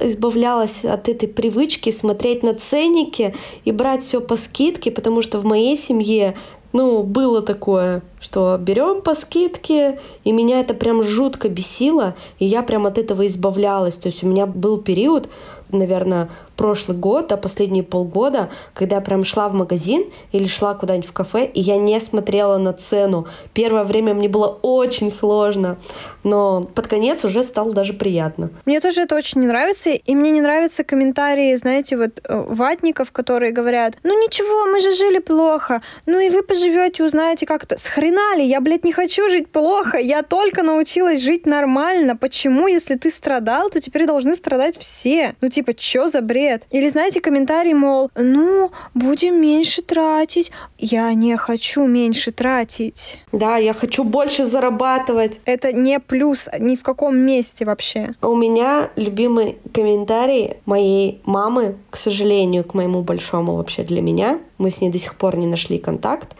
избавлялась от этой привычки смотреть на ценники и брать все по скидке, потому что в моей семье, ну, было такое, что берем по скидке, и меня это прям жутко бесило, и я прям от этого избавлялась. То есть у меня был период, наверное, прошлый год, а последние полгода, когда я прям шла в магазин или шла куда-нибудь в кафе, и я не смотрела на цену. Первое время мне было очень сложно, но под конец уже стало даже приятно. Мне тоже это очень не нравится, и мне не нравятся комментарии, знаете, вот ватников, которые говорят, ну ничего, мы же жили плохо, ну и вы поживете, узнаете как-то. С хрена ли? Я, блядь, не хочу жить плохо, я только научилась жить нормально. Почему, если ты страдал, то теперь должны страдать все? Ну типа, чё за бред? Или, знаете, комментарий, мол, ну, будем меньше тратить. Я не хочу меньше тратить. Да, я хочу больше зарабатывать. Это не плюс ни в каком месте вообще. У меня любимый комментарий моей мамы, к сожалению, к моему большому вообще для меня. Мы с ней до сих пор не нашли контакт.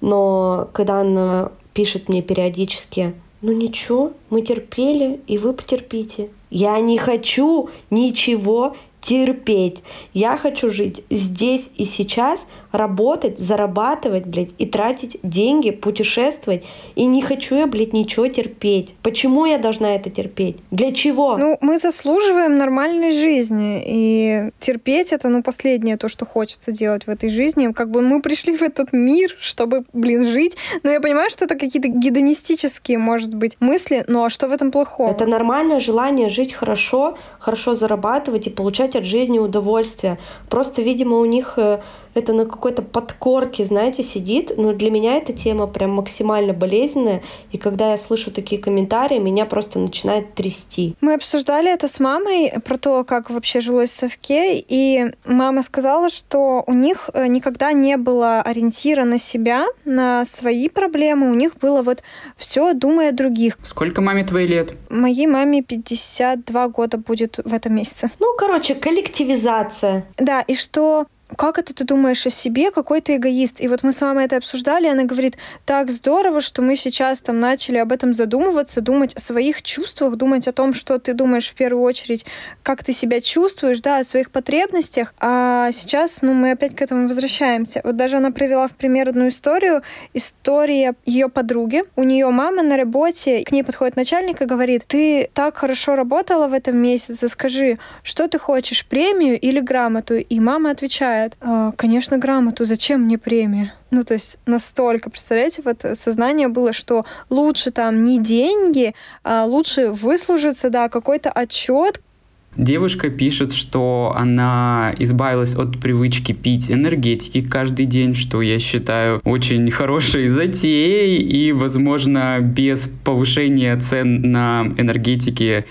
Но когда она пишет мне периодически, ну ничего, мы терпели, и вы потерпите. Я не хочу ничего терпеть. Я хочу жить здесь и сейчас, работать, зарабатывать, блядь, и тратить деньги, путешествовать. И не хочу я, блядь, ничего терпеть. Почему я должна это терпеть? Для чего? Ну, мы заслуживаем нормальной жизни. И терпеть — это, ну, последнее то, что хочется делать в этой жизни. Как бы мы пришли в этот мир, чтобы, блин, жить. Но я понимаю, что это какие-то гедонистические, может быть, мысли. Ну, а что в этом плохого? Это нормальное желание жить хорошо, хорошо зарабатывать и получать от жизни удовольствие. Просто, видимо, у них это на каком-то какой-то подкорке, знаете, сидит. Но для меня эта тема прям максимально болезненная. И когда я слышу такие комментарии, меня просто начинает трясти. Мы обсуждали это с мамой, про то, как вообще жилось в совке. И мама сказала, что у них никогда не было ориентира на себя, на свои проблемы. У них было вот все, думая о других. Сколько маме твоей лет? Моей маме 52 года будет в этом месяце. Ну, короче, коллективизация. Да, и что... Как это ты думаешь о себе? Какой ты эгоист? И вот мы с мамой это обсуждали, и она говорит, так здорово, что мы сейчас там начали об этом задумываться, думать о своих чувствах, думать о том, что ты думаешь в первую очередь, как ты себя чувствуешь, да, о своих потребностях. А сейчас, ну, мы опять к этому возвращаемся. Вот даже она привела в пример одну историю. История ее подруги. У нее мама на работе, к ней подходит начальник и говорит, ты так хорошо работала в этом месяце, скажи, что ты хочешь, премию или грамоту? И мама отвечает, конечно, грамоту. Зачем мне премия? Ну, то есть настолько, представляете, вот сознание было, что лучше там не деньги, а лучше выслужиться, да, какой-то отчет. Девушка пишет, что она избавилась от привычки пить энергетики каждый день, что я считаю очень хорошей затеей, и, возможно, без повышения цен на энергетики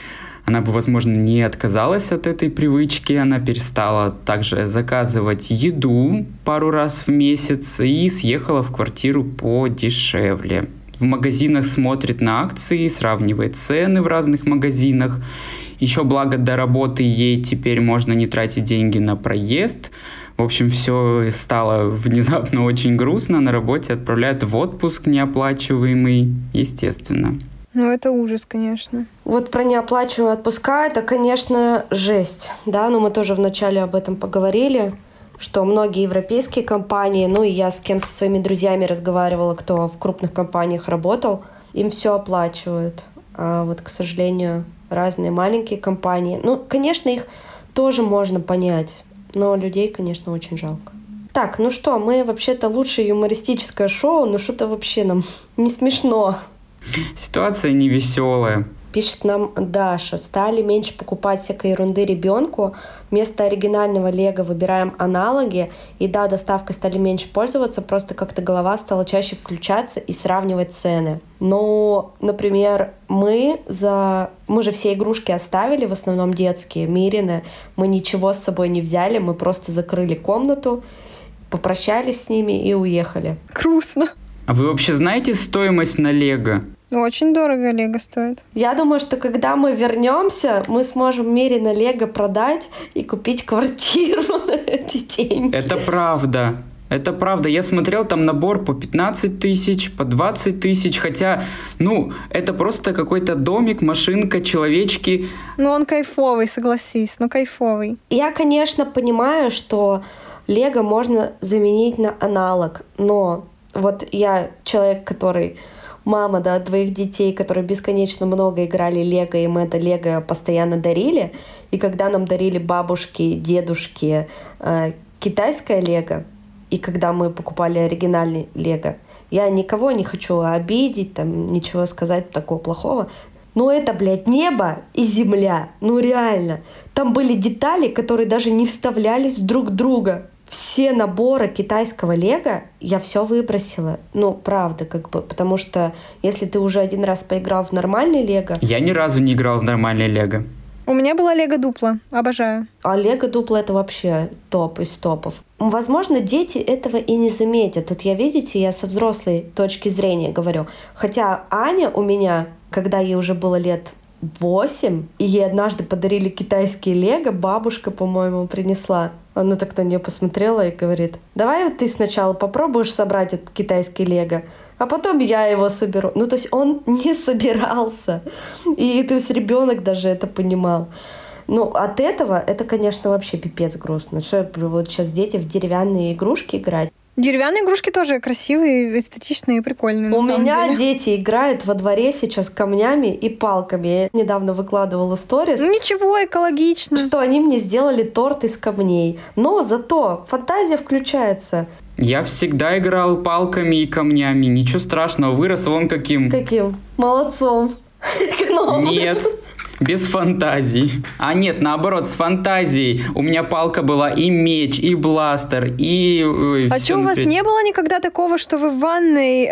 она бы, возможно, не отказалась от этой привычки. Она перестала также заказывать еду пару раз в месяц и съехала в квартиру подешевле. В магазинах смотрит на акции, сравнивает цены в разных магазинах. Еще благо до работы ей теперь можно не тратить деньги на проезд. В общем, все стало внезапно очень грустно. На работе отправляют в отпуск неоплачиваемый, естественно. Ну, это ужас, конечно. Вот про неоплачиваемые отпуска, это, конечно, жесть, да, но мы тоже вначале об этом поговорили, что многие европейские компании, ну и я с кем со своими друзьями разговаривала, кто в крупных компаниях работал, им все оплачивают, а вот, к сожалению, разные маленькие компании, ну, конечно, их тоже можно понять, но людей, конечно, очень жалко. Так, ну что, мы вообще-то лучшее юмористическое шоу, но что-то вообще нам не смешно. Ситуация невеселая. Пишет нам Даша. Стали меньше покупать всякой ерунды ребенку. Вместо оригинального лего выбираем аналоги. И да, доставкой стали меньше пользоваться. Просто как-то голова стала чаще включаться и сравнивать цены. Но, например, мы же все игрушки оставили, в основном детские, Мирины. Мы ничего с собой не взяли. Мы просто закрыли комнату, попрощались с ними и уехали. Грустно. А вы вообще знаете стоимость на лего? Очень дорого лего стоит. Я думаю, что когда мы вернемся, мы сможем Мирина лего продать и купить квартиру на эти деньги. Это правда. Это правда. Я смотрел, там набор по 15 тысяч, по 20 тысяч. Хотя, ну, это просто какой-то домик, машинка, человечки. Ну, он кайфовый, согласись. Ну, кайфовый. Я, конечно, понимаю, что лего можно заменить на аналог, но... Вот я человек, который мама, да, двоих детей, которые бесконечно много играли лего, и мы это лего постоянно дарили. И когда нам дарили бабушки, дедушки китайское лего, и когда мы покупали оригинальный лего, я никого не хочу обидеть, там ничего сказать такого плохого. Но это, блядь, небо и земля. Ну реально. Там были детали, которые даже не вставлялись друг в друга. Все наборы китайского лего я все выбросила. Ну, правда, как бы. Потому что если ты уже один раз поиграл в нормальный лего... Я ни разу не играл в нормальный лего. У меня была лего дупло. Обожаю. А лего дупло — это вообще топ из топов. Возможно, дети этого и не заметят. Тут я, видите, я со взрослой точки зрения говорю. Хотя Аня у меня, когда ей уже было лет 8, и ей однажды подарили китайские лего, бабушка, по-моему, принесла. Она так на нее посмотрела и говорит, давай вот ты сначала попробуешь собрать этот китайский лего, а потом я его соберу. Ну, то есть он не собирался. И то есть ребенок даже это понимал. Ну, от этого это, конечно, вообще пипец грустно. Что вот сейчас дети в деревянные игрушки играть? Деревянные игрушки тоже красивые, эстетичные и прикольные. У меня дети играют во дворе сейчас камнями и палками. Я недавно выкладывала сторис. Ничего, экологично. Что они мне сделали торт из камней. Но зато фантазия включается. Я всегда играл палками и камнями. Ничего страшного, вырос вон каким. Каким? Молодцом. Нет. без фантазий. А нет, наоборот, с фантазией. У меня палка была и меч, и бластер, и... А что, у вас не было никогда такого, что вы в ванной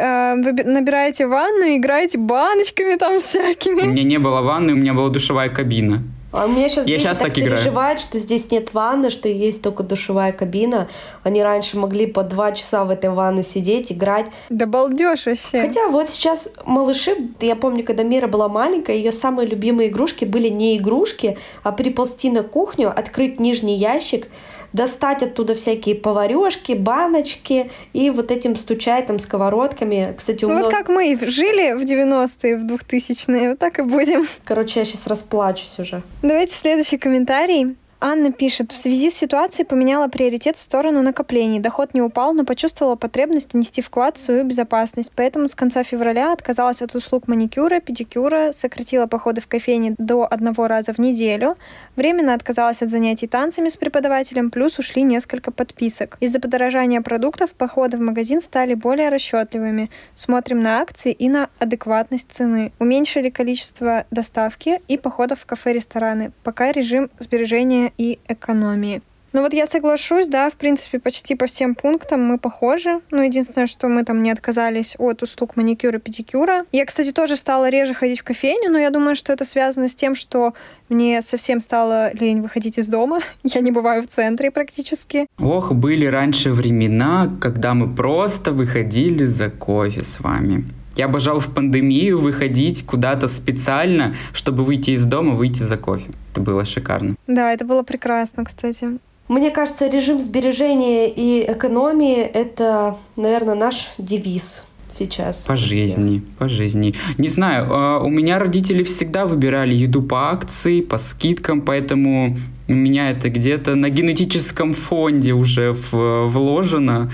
набираете ванну и играете баночками там всякими? У меня не было ванны, у меня была душевая кабина. А у меня сейчас дети так переживают, что здесь нет ванны, что есть только душевая кабина. Они раньше могли по 2 часа в этой ванне сидеть, играть. Да балдеж вообще. Хотя вот сейчас малыши, я помню, когда Мира была маленькая, ее самые любимые игрушки были не игрушки, а приползти на кухню, открыть нижний ящик, достать оттуда всякие поварёшки, баночки и вот этим стучать там сковородками. Кстати, ну вот как мы жили в 90-е, в 2000-е, вот так и будем. Короче, я сейчас расплачусь уже. Давайте следующий комментарий. Анна пишет: в связи с ситуацией поменяла приоритет в сторону накоплений. Доход не упал, но почувствовала потребность внести вклад в свою безопасность. Поэтому с конца февраля отказалась от услуг маникюра, педикюра, сократила походы в кофейни до 1 раза в неделю, временно отказалась от занятий танцами с преподавателем, плюс ушли несколько подписок. Из-за подорожания продуктов походы в магазин стали более расчетливыми. Смотрим на акции и на адекватность цены. Уменьшили количество доставки и походов в кафе-рестораны. Пока режим сбережения и экономии. Ну вот я соглашусь, да, в принципе, почти по всем пунктам мы похожи. Ну, единственное, что мы там не отказались от услуг маникюра, педикюра. Я, кстати, тоже стала реже ходить в кофейню, но я думаю, что это связано с тем, что мне совсем стало лень выходить из дома. Я не бываю в центре практически. Ох, были раньше времена, когда мы просто выходили за кофе с вами. Я обожал в пандемию выходить куда-то специально, чтобы выйти из дома, выйти за кофе. Это было шикарно. Да, это было прекрасно, кстати. Мне кажется, режим сбережения и экономии — это, наверное, наш девиз сейчас. По жизни, по жизни. Не знаю, у меня родители всегда выбирали еду по акции, по скидкам, поэтому у меня это где-то на генетическом фонде уже вложено.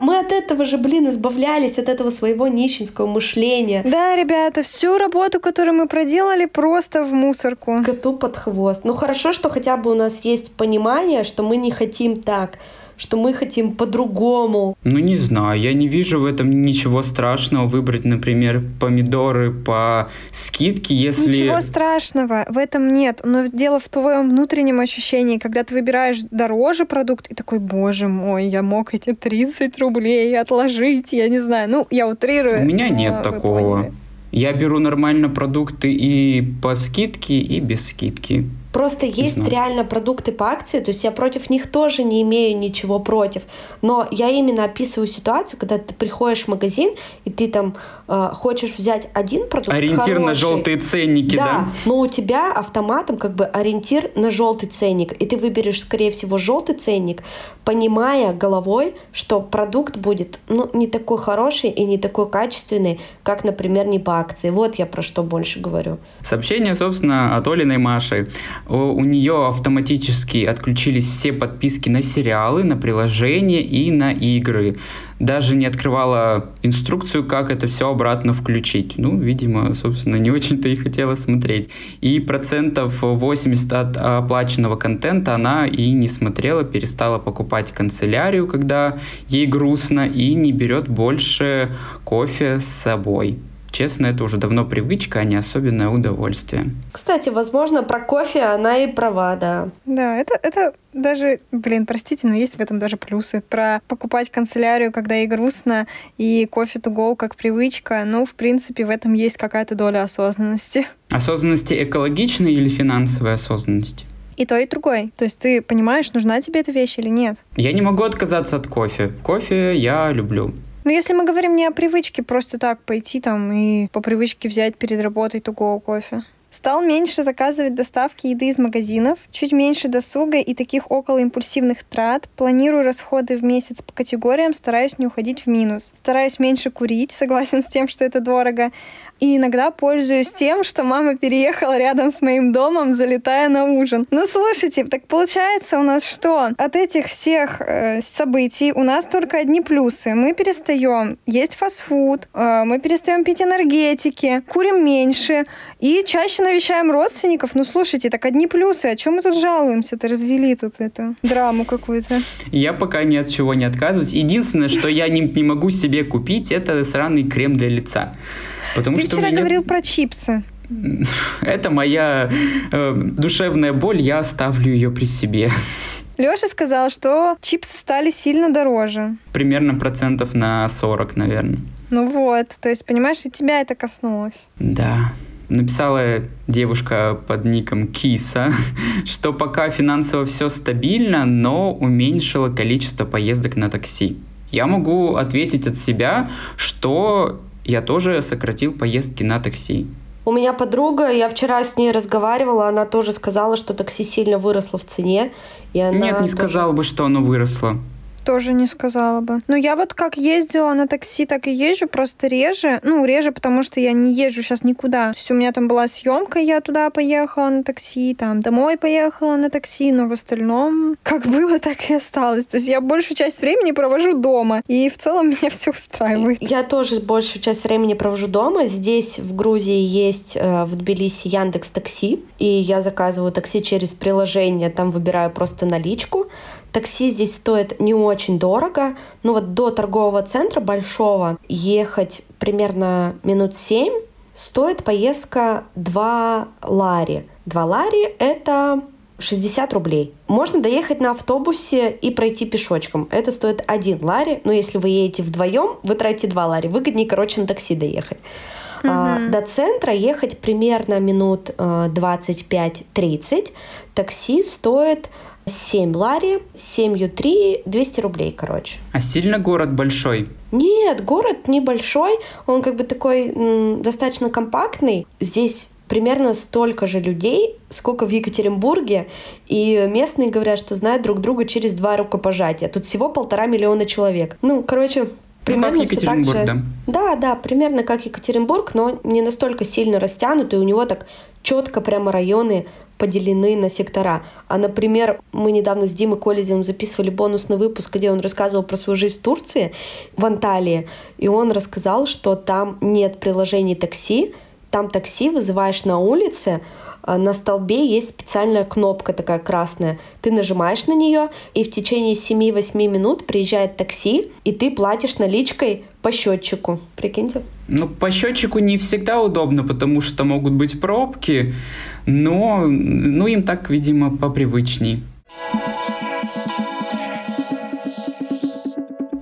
Мы от этого же, избавлялись, от этого своего нищенского мышления. Да, ребята, всю работу, которую мы проделали, просто в мусорку. Коту под хвост. Ну хорошо, что хотя бы у нас есть понимание, что мы не хотим так, что мы хотим по-другому. Ну не знаю, я не вижу в этом ничего страшного выбрать, например, помидоры по скидке, если... Ничего страшного в этом нет, но дело в твоем внутреннем ощущении, когда ты выбираешь дороже продукт и такой: боже мой, я мог эти 30 рублей отложить, я не знаю, ну я утрирую. У меня нет такого. Поняли. Я беру нормально продукты и по скидке, и без скидки. Просто есть реально продукты по акции, то есть я против них тоже не имею ничего против. Но я именно описываю ситуацию, когда ты приходишь в магазин, и ты там хочешь взять один продукт ориентир хороший, на желтые ценники, да? Но у тебя автоматом как бы ориентир на желтый ценник, и ты выберешь, скорее всего, желтый ценник, понимая головой, что продукт будет не такой хороший и не такой качественный, как, например, не по акции. Вот я про что больше говорю. Сообщение, собственно, от Олиной Маши. У нее автоматически отключились все подписки на сериалы, на приложения и на игры. Даже не открывала инструкцию, как это все обратно включить. Ну, видимо, собственно, не очень-то и хотела смотреть. И 80% от оплаченного контента она и не смотрела, перестала покупать канцелярию, когда ей грустно, и не берет больше кофе с собой. Честно, это уже давно привычка, а не особенное удовольствие. Кстати, возможно, про кофе она и права, да. Да, это даже, простите, но есть в этом даже плюсы. Про покупать канцелярию, когда и грустно, и кофе to go как привычка. Ну, в принципе, в этом есть какая-то доля осознанности. Осознанности экологичной или финансовой осознанности? И то, и другой. То есть ты понимаешь, нужна тебе эта вещь или нет? Я не могу отказаться от кофе. Кофе я люблю. Но если мы говорим не о привычке, просто так пойти там и по привычке взять перед работой тугого кофе. Стал меньше заказывать доставки еды из магазинов, чуть меньше досуга и таких околоимпульсивных трат, планирую расходы в месяц по категориям, стараюсь не уходить в минус, стараюсь меньше курить, согласен с тем, что это дорого, и иногда пользуюсь тем, что мама переехала рядом с моим домом, залетая на ужин. Ну слушайте, так получается у нас что? От этих всех событий у нас только одни плюсы. Мы перестаем есть фастфуд, мы перестаем пить энергетики, курим меньше и чаще навещаем родственников. Ну, слушайте, так одни плюсы. О чем мы тут жалуемся-то? Развели тут эту драму какую-то. Я пока ни от чего не отказываюсь. Единственное, что я не могу себе купить, это сраный крем для лица. Потому что ты вчера говорил про чипсы. Это моя душевная боль, я оставлю ее при себе. Леша сказал, что чипсы стали сильно дороже. Примерно 40%, наверное. Ну вот, то есть, понимаешь, и тебя это коснулось. Да. Написала девушка под ником Киса, что пока финансово все стабильно, но уменьшила количество поездок на такси. Я могу ответить от себя, что я тоже сократил поездки на такси. У меня подруга, я вчера с ней разговаривала, она тоже сказала, что такси сильно выросло в цене. И она Нет, не тоже... сказала бы, что оно выросло. Тоже не сказала бы. Но я вот как ездила на такси, так и езжу, просто реже. Ну, реже, потому что я не езжу сейчас никуда. То есть у меня там была съемка, я туда поехала на такси, там домой поехала на такси, но в остальном как было, так и осталось. То есть я большую часть времени провожу дома, и в целом меня все устраивает. Я тоже большую часть времени провожу дома. Здесь в Грузии есть в Тбилиси Яндекс.Такси, и я заказываю такси через приложение, там выбираю просто наличку. Такси здесь стоит не очень дорого, но вот до торгового центра большого ехать примерно минут 7 стоит поездка 2 лари. 2 лари – это 60 рублей. Можно доехать на автобусе и пройти пешочком. Это стоит 1 лари, но если вы едете вдвоем, вы тратите 2 лари. Выгоднее, короче, на такси доехать. До центра ехать примерно минут 25-30. Такси стоит 7 лари, 7 3, 200 рублей, короче. А сильно город большой? Нет, город небольшой, он как бы такой достаточно компактный. Здесь примерно столько же людей, сколько в Екатеринбурге, и местные говорят, что знают друг друга через 2 рукопожатия. Тут всего 1,5 миллиона человек. Ну, короче, примерно как Екатеринбург, все так же. Да? Да, примерно как Екатеринбург, но не настолько сильно растянут, и у него так четко прямо районы поделены на сектора. А, например, мы недавно с Димой Колезевым записывали бонусный выпуск, где он рассказывал про свою жизнь в Турции, в Анталии, и он рассказал, что там нет приложений такси, там такси вызываешь на улице, на столбе есть специальная кнопка такая красная, ты нажимаешь на нее, и в течение 7-8 минут приезжает такси, и ты платишь наличкой по счетчику. Прикиньте. Ну, по счетчику не всегда удобно, потому что могут быть пробки, но им так, видимо, попривычней.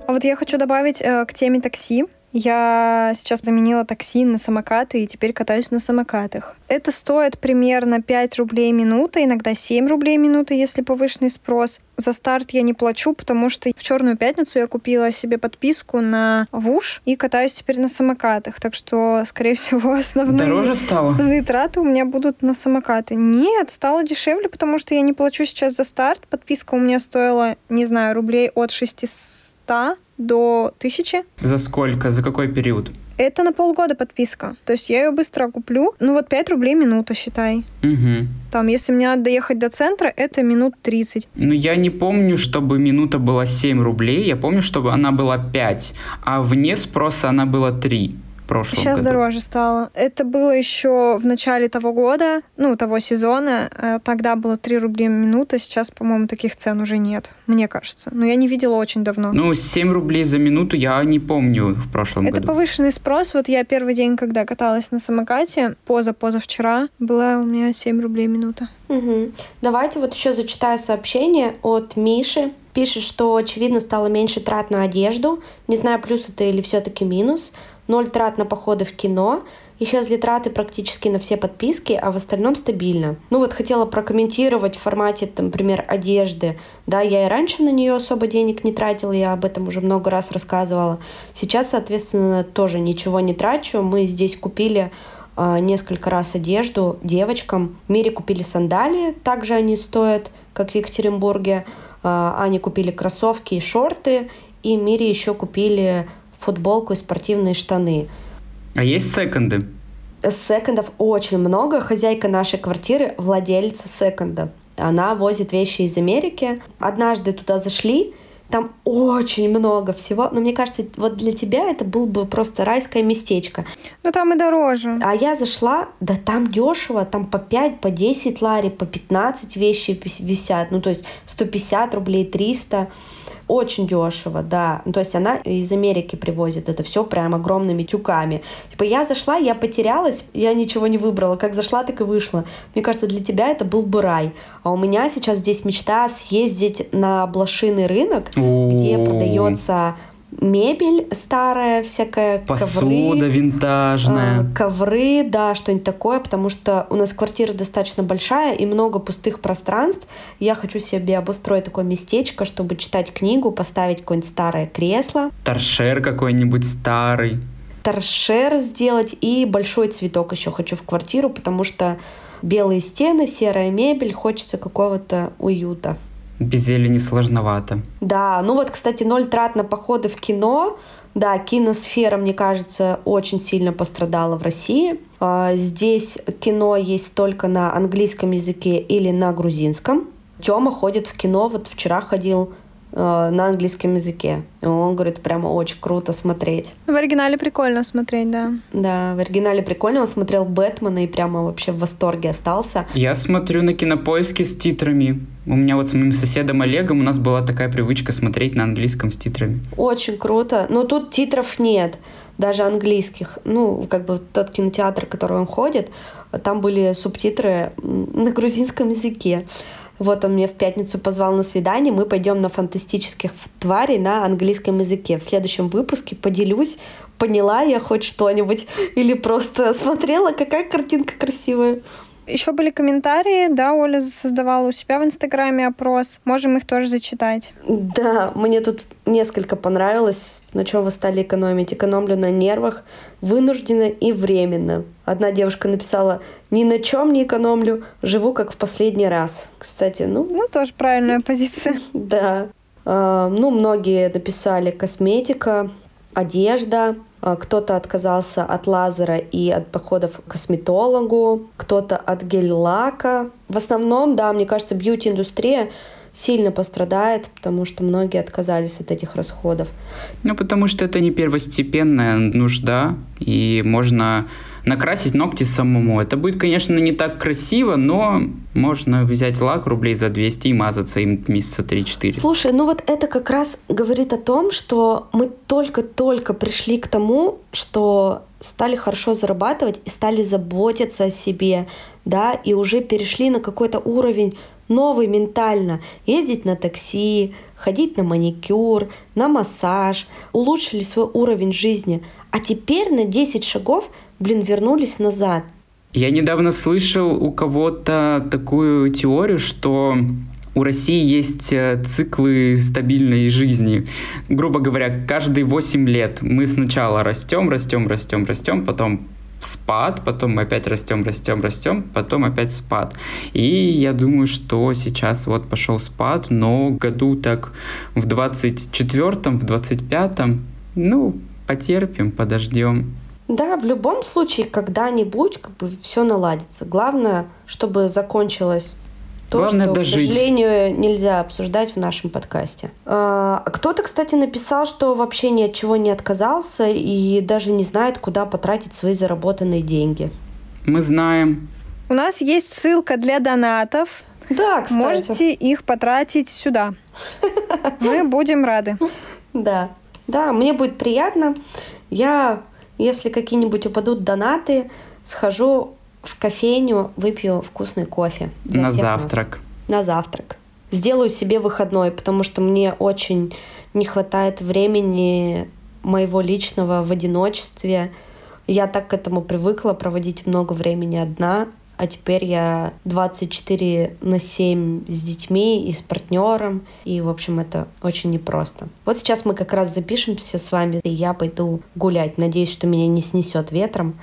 А вот я хочу добавить к теме такси. Я сейчас заменила такси на самокаты и теперь катаюсь на самокатах. Это стоит примерно 5 рублей минута, иногда 7 рублей минута, если повышенный спрос. За старт я не плачу, потому что в «Черную пятницу» я купила себе подписку на ВУШ и катаюсь теперь на самокатах. Так что, скорее всего, основные траты у меня будут на самокаты. Нет, стало дешевле, потому что я не плачу сейчас за старт. Подписка у меня стоила, не знаю, рублей от 600 до 1000. За сколько? За какой период? Это на полгода подписка. То есть я ее быстро куплю. Ну вот 5 рублей минута, считай. Угу. Там, если мне надо доехать до центра, это минут 30. Ну, я не помню, чтобы минута была 7 рублей. Я помню, чтобы она была 5. А вне спроса она была 3. Сейчас году. Дороже стало. Это было еще в начале того года, ну, того сезона. Тогда было 3 рубля минута, сейчас, по-моему, таких цен уже нет, мне кажется. Но я не видела очень давно. Ну, 7 рублей за минуту я не помню в прошлом году. Это повышенный спрос. Вот я первый день, когда каталась на самокате, позавчера, была у меня 7 рублей минута. Угу. Давайте вот еще зачитаю сообщение от Миши. Пишет, что, очевидно, стало меньше трат на одежду. Не знаю, плюс это или все-таки минус. 0 трат на походы в кино, исчезли траты практически на все подписки, а в остальном стабильно. Ну вот хотела прокомментировать в формате, например, одежды. Да, я и раньше на нее особо денег не тратила, я об этом уже много раз рассказывала. Сейчас, соответственно, тоже ничего не трачу. Мы здесь купили несколько раз одежду девочкам. В Мире купили сандалии, также они стоят, как в Екатеринбурге. Ане купили кроссовки и шорты, и Мире еще купили футболку и спортивные штаны. А есть секонды? Секондов очень много. Хозяйка нашей квартиры – владелица секонда. Она возит вещи из Америки. Однажды туда зашли, там очень много всего. Но мне кажется, вот для тебя это было бы просто райское местечко. Ну, там и дороже. А я зашла, да там дешево, там по 5, по 10 лари, по 15 вещи висят. Ну, то есть 150 рублей, 300. Очень дешево, да. Ну, то есть она из Америки привозит это все прям огромными тюками. Типа я зашла, я потерялась, я ничего не выбрала. Как зашла, так и вышла. Мне кажется, для тебя это был бы рай. А у меня сейчас здесь мечта съездить на блошиный рынок, где продается... мебель старая, всякая посуда винтажная, ковры, да, что-нибудь такое, потому что у нас квартира достаточно большая и много пустых пространств. Я хочу себе обустроить такое местечко, чтобы читать книгу, поставить какое-нибудь старое кресло. Торшер какой-нибудь старый. Торшер сделать и большой цветок еще хочу в квартиру, потому что белые стены, серая мебель, хочется какого-то уюта. Без зелени сложновато. Да, ну вот, кстати, 0 трат на походы в кино. Да, киносфера, мне кажется, очень сильно пострадала в России. Здесь кино есть только на английском языке или на грузинском. Тёма ходит в кино, вот вчера ходил на английском языке. И он говорит, прямо очень круто смотреть. В оригинале прикольно смотреть, да. Да, в оригинале прикольно. Он смотрел «Бэтмена» и прямо вообще в восторге остался. Я смотрю на Кинопоиске с титрами. У меня вот с моим соседом Олегом у нас была такая привычка смотреть на английском с титрами. Очень круто. Но тут титров нет, даже английских. Ну, как бы тот кинотеатр, в который он ходит, там были субтитры на грузинском языке. Вот он меня в пятницу позвал на свидание, мы пойдем на фантастических тварей на английском языке. В следующем выпуске поделюсь, поняла я хоть что-нибудь или просто смотрела, какая картинка красивая. Еще были комментарии, да, Оля создавала у себя в Инстаграме опрос. Можем их тоже зачитать. Да, мне тут несколько понравилось. На чем вы стали экономить? Экономлю на нервах, вынужденно и временно. Одна девушка написала: «Ни на чем не экономлю, живу как в последний раз». Кстати, ну тоже правильная позиция. Да. Ну, многие написали косметика, одежда. Кто-то отказался от лазера и от походов к косметологу, кто-то от гель-лака. В основном, да, мне кажется, бьюти-индустрия сильно пострадает, потому что многие отказались от этих расходов. Ну, потому что это не первостепенная нужда, и можно накрасить ногти самому. Это будет, конечно, не так красиво, но можно взять лак рублей за 200 и мазаться им месяца 3-4. Слушай, ну вот это как раз говорит о том, что мы только-только пришли к тому, что стали хорошо зарабатывать и стали заботиться о себе, да, и уже перешли на какой-то уровень новый ментально. Ездить на такси, ходить на маникюр, на массаж, улучшили свой уровень жизни. А теперь на 10 шагов, вернулись назад. Я недавно слышал у кого-то такую теорию, что у России есть циклы стабильной жизни. Грубо говоря, каждые 8 лет мы сначала растем, потом спад, потом мы опять растем, потом опять спад. И я думаю, что сейчас вот пошел спад, но году так в 24-м, в 25-м, потерпим, подождем. Да, в любом случае, когда-нибудь все наладится. Главное, чтобы закончилось то, главное, что, дожить. К сожалению, нельзя обсуждать в нашем подкасте. Кто-то, кстати, написал, что вообще ни от чего не отказался и даже не знает, куда потратить свои заработанные деньги. Мы знаем. У нас есть ссылка для донатов. Да, кстати. Можете их потратить сюда. Мы будем рады. Да, да, мне будет приятно. Я... Если какие-нибудь упадут донаты, схожу в кофейню, выпью вкусный кофе. На завтрак. На завтрак. Сделаю себе выходной, потому что мне очень не хватает времени моего личного в одиночестве. Я так к этому привыкла, проводить много времени одна. А теперь я 24/7 с детьми и с партнером. И, в общем, это очень непросто. Вот сейчас мы как раз запишемся с вами, и я пойду гулять. Надеюсь, что меня не снесет ветром.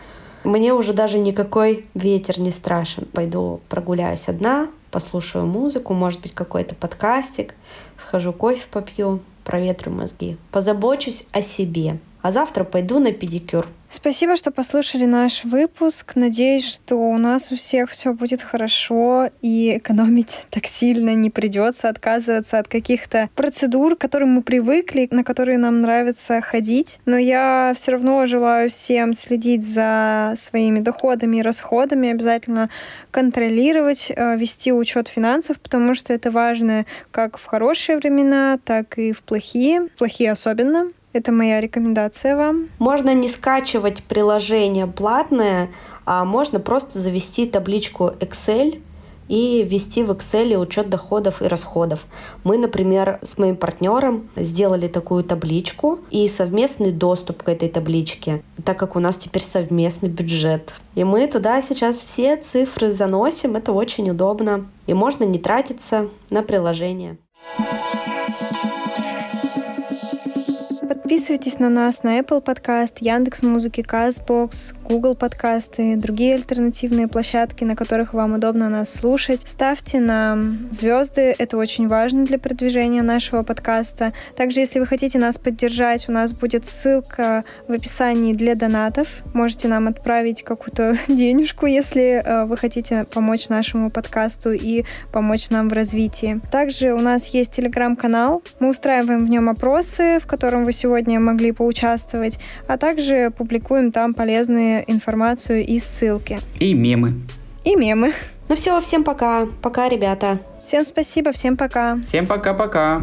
Мне уже даже никакой ветер не страшен. Пойду прогуляюсь одна, послушаю музыку, может быть, какой-то подкастик, схожу кофе попью, проветрю мозги. Позабочусь о себе. а завтра пойду на педикюр. Спасибо, что послушали наш выпуск. Надеюсь, что у нас у всех все будет хорошо и экономить так сильно не придется, отказываться от каких-то процедур, к которым мы привыкли, на которые нам нравится ходить. Но я все равно желаю всем следить за своими доходами и расходами, обязательно контролировать, вести учет финансов, потому что это важно как в хорошие времена, так и в плохие, плохие особенно. Это моя рекомендация вам. Можно не скачивать приложение платное, а можно просто завести табличку Excel и ввести в Excel учет доходов и расходов. Мы, например, с моим партнером сделали такую табличку и совместный доступ к этой табличке, так как у нас теперь совместный бюджет. И мы туда сейчас все цифры заносим, это очень удобно. И можно не тратиться на приложение. Подписывайтесь на нас на Apple Podcast, Яндекс.Музыки, Castbox, Google подкасты, другие альтернативные площадки, на которых вам удобно нас слушать. Ставьте нам звезды, это очень важно для продвижения нашего подкаста. Также, если вы хотите нас поддержать, у нас будет ссылка в описании для донатов. Можете нам отправить какую-то денежку, если вы хотите помочь нашему подкасту и помочь нам в развитии. Также у нас есть Telegram-канал. Мы устраиваем в нем опросы, в котором вы сегодня могли поучаствовать, а также публикуем там полезную информацию и ссылки. И мемы. Ну все, всем пока. Пока, ребята. Всем спасибо, всем пока. Всем пока-пока.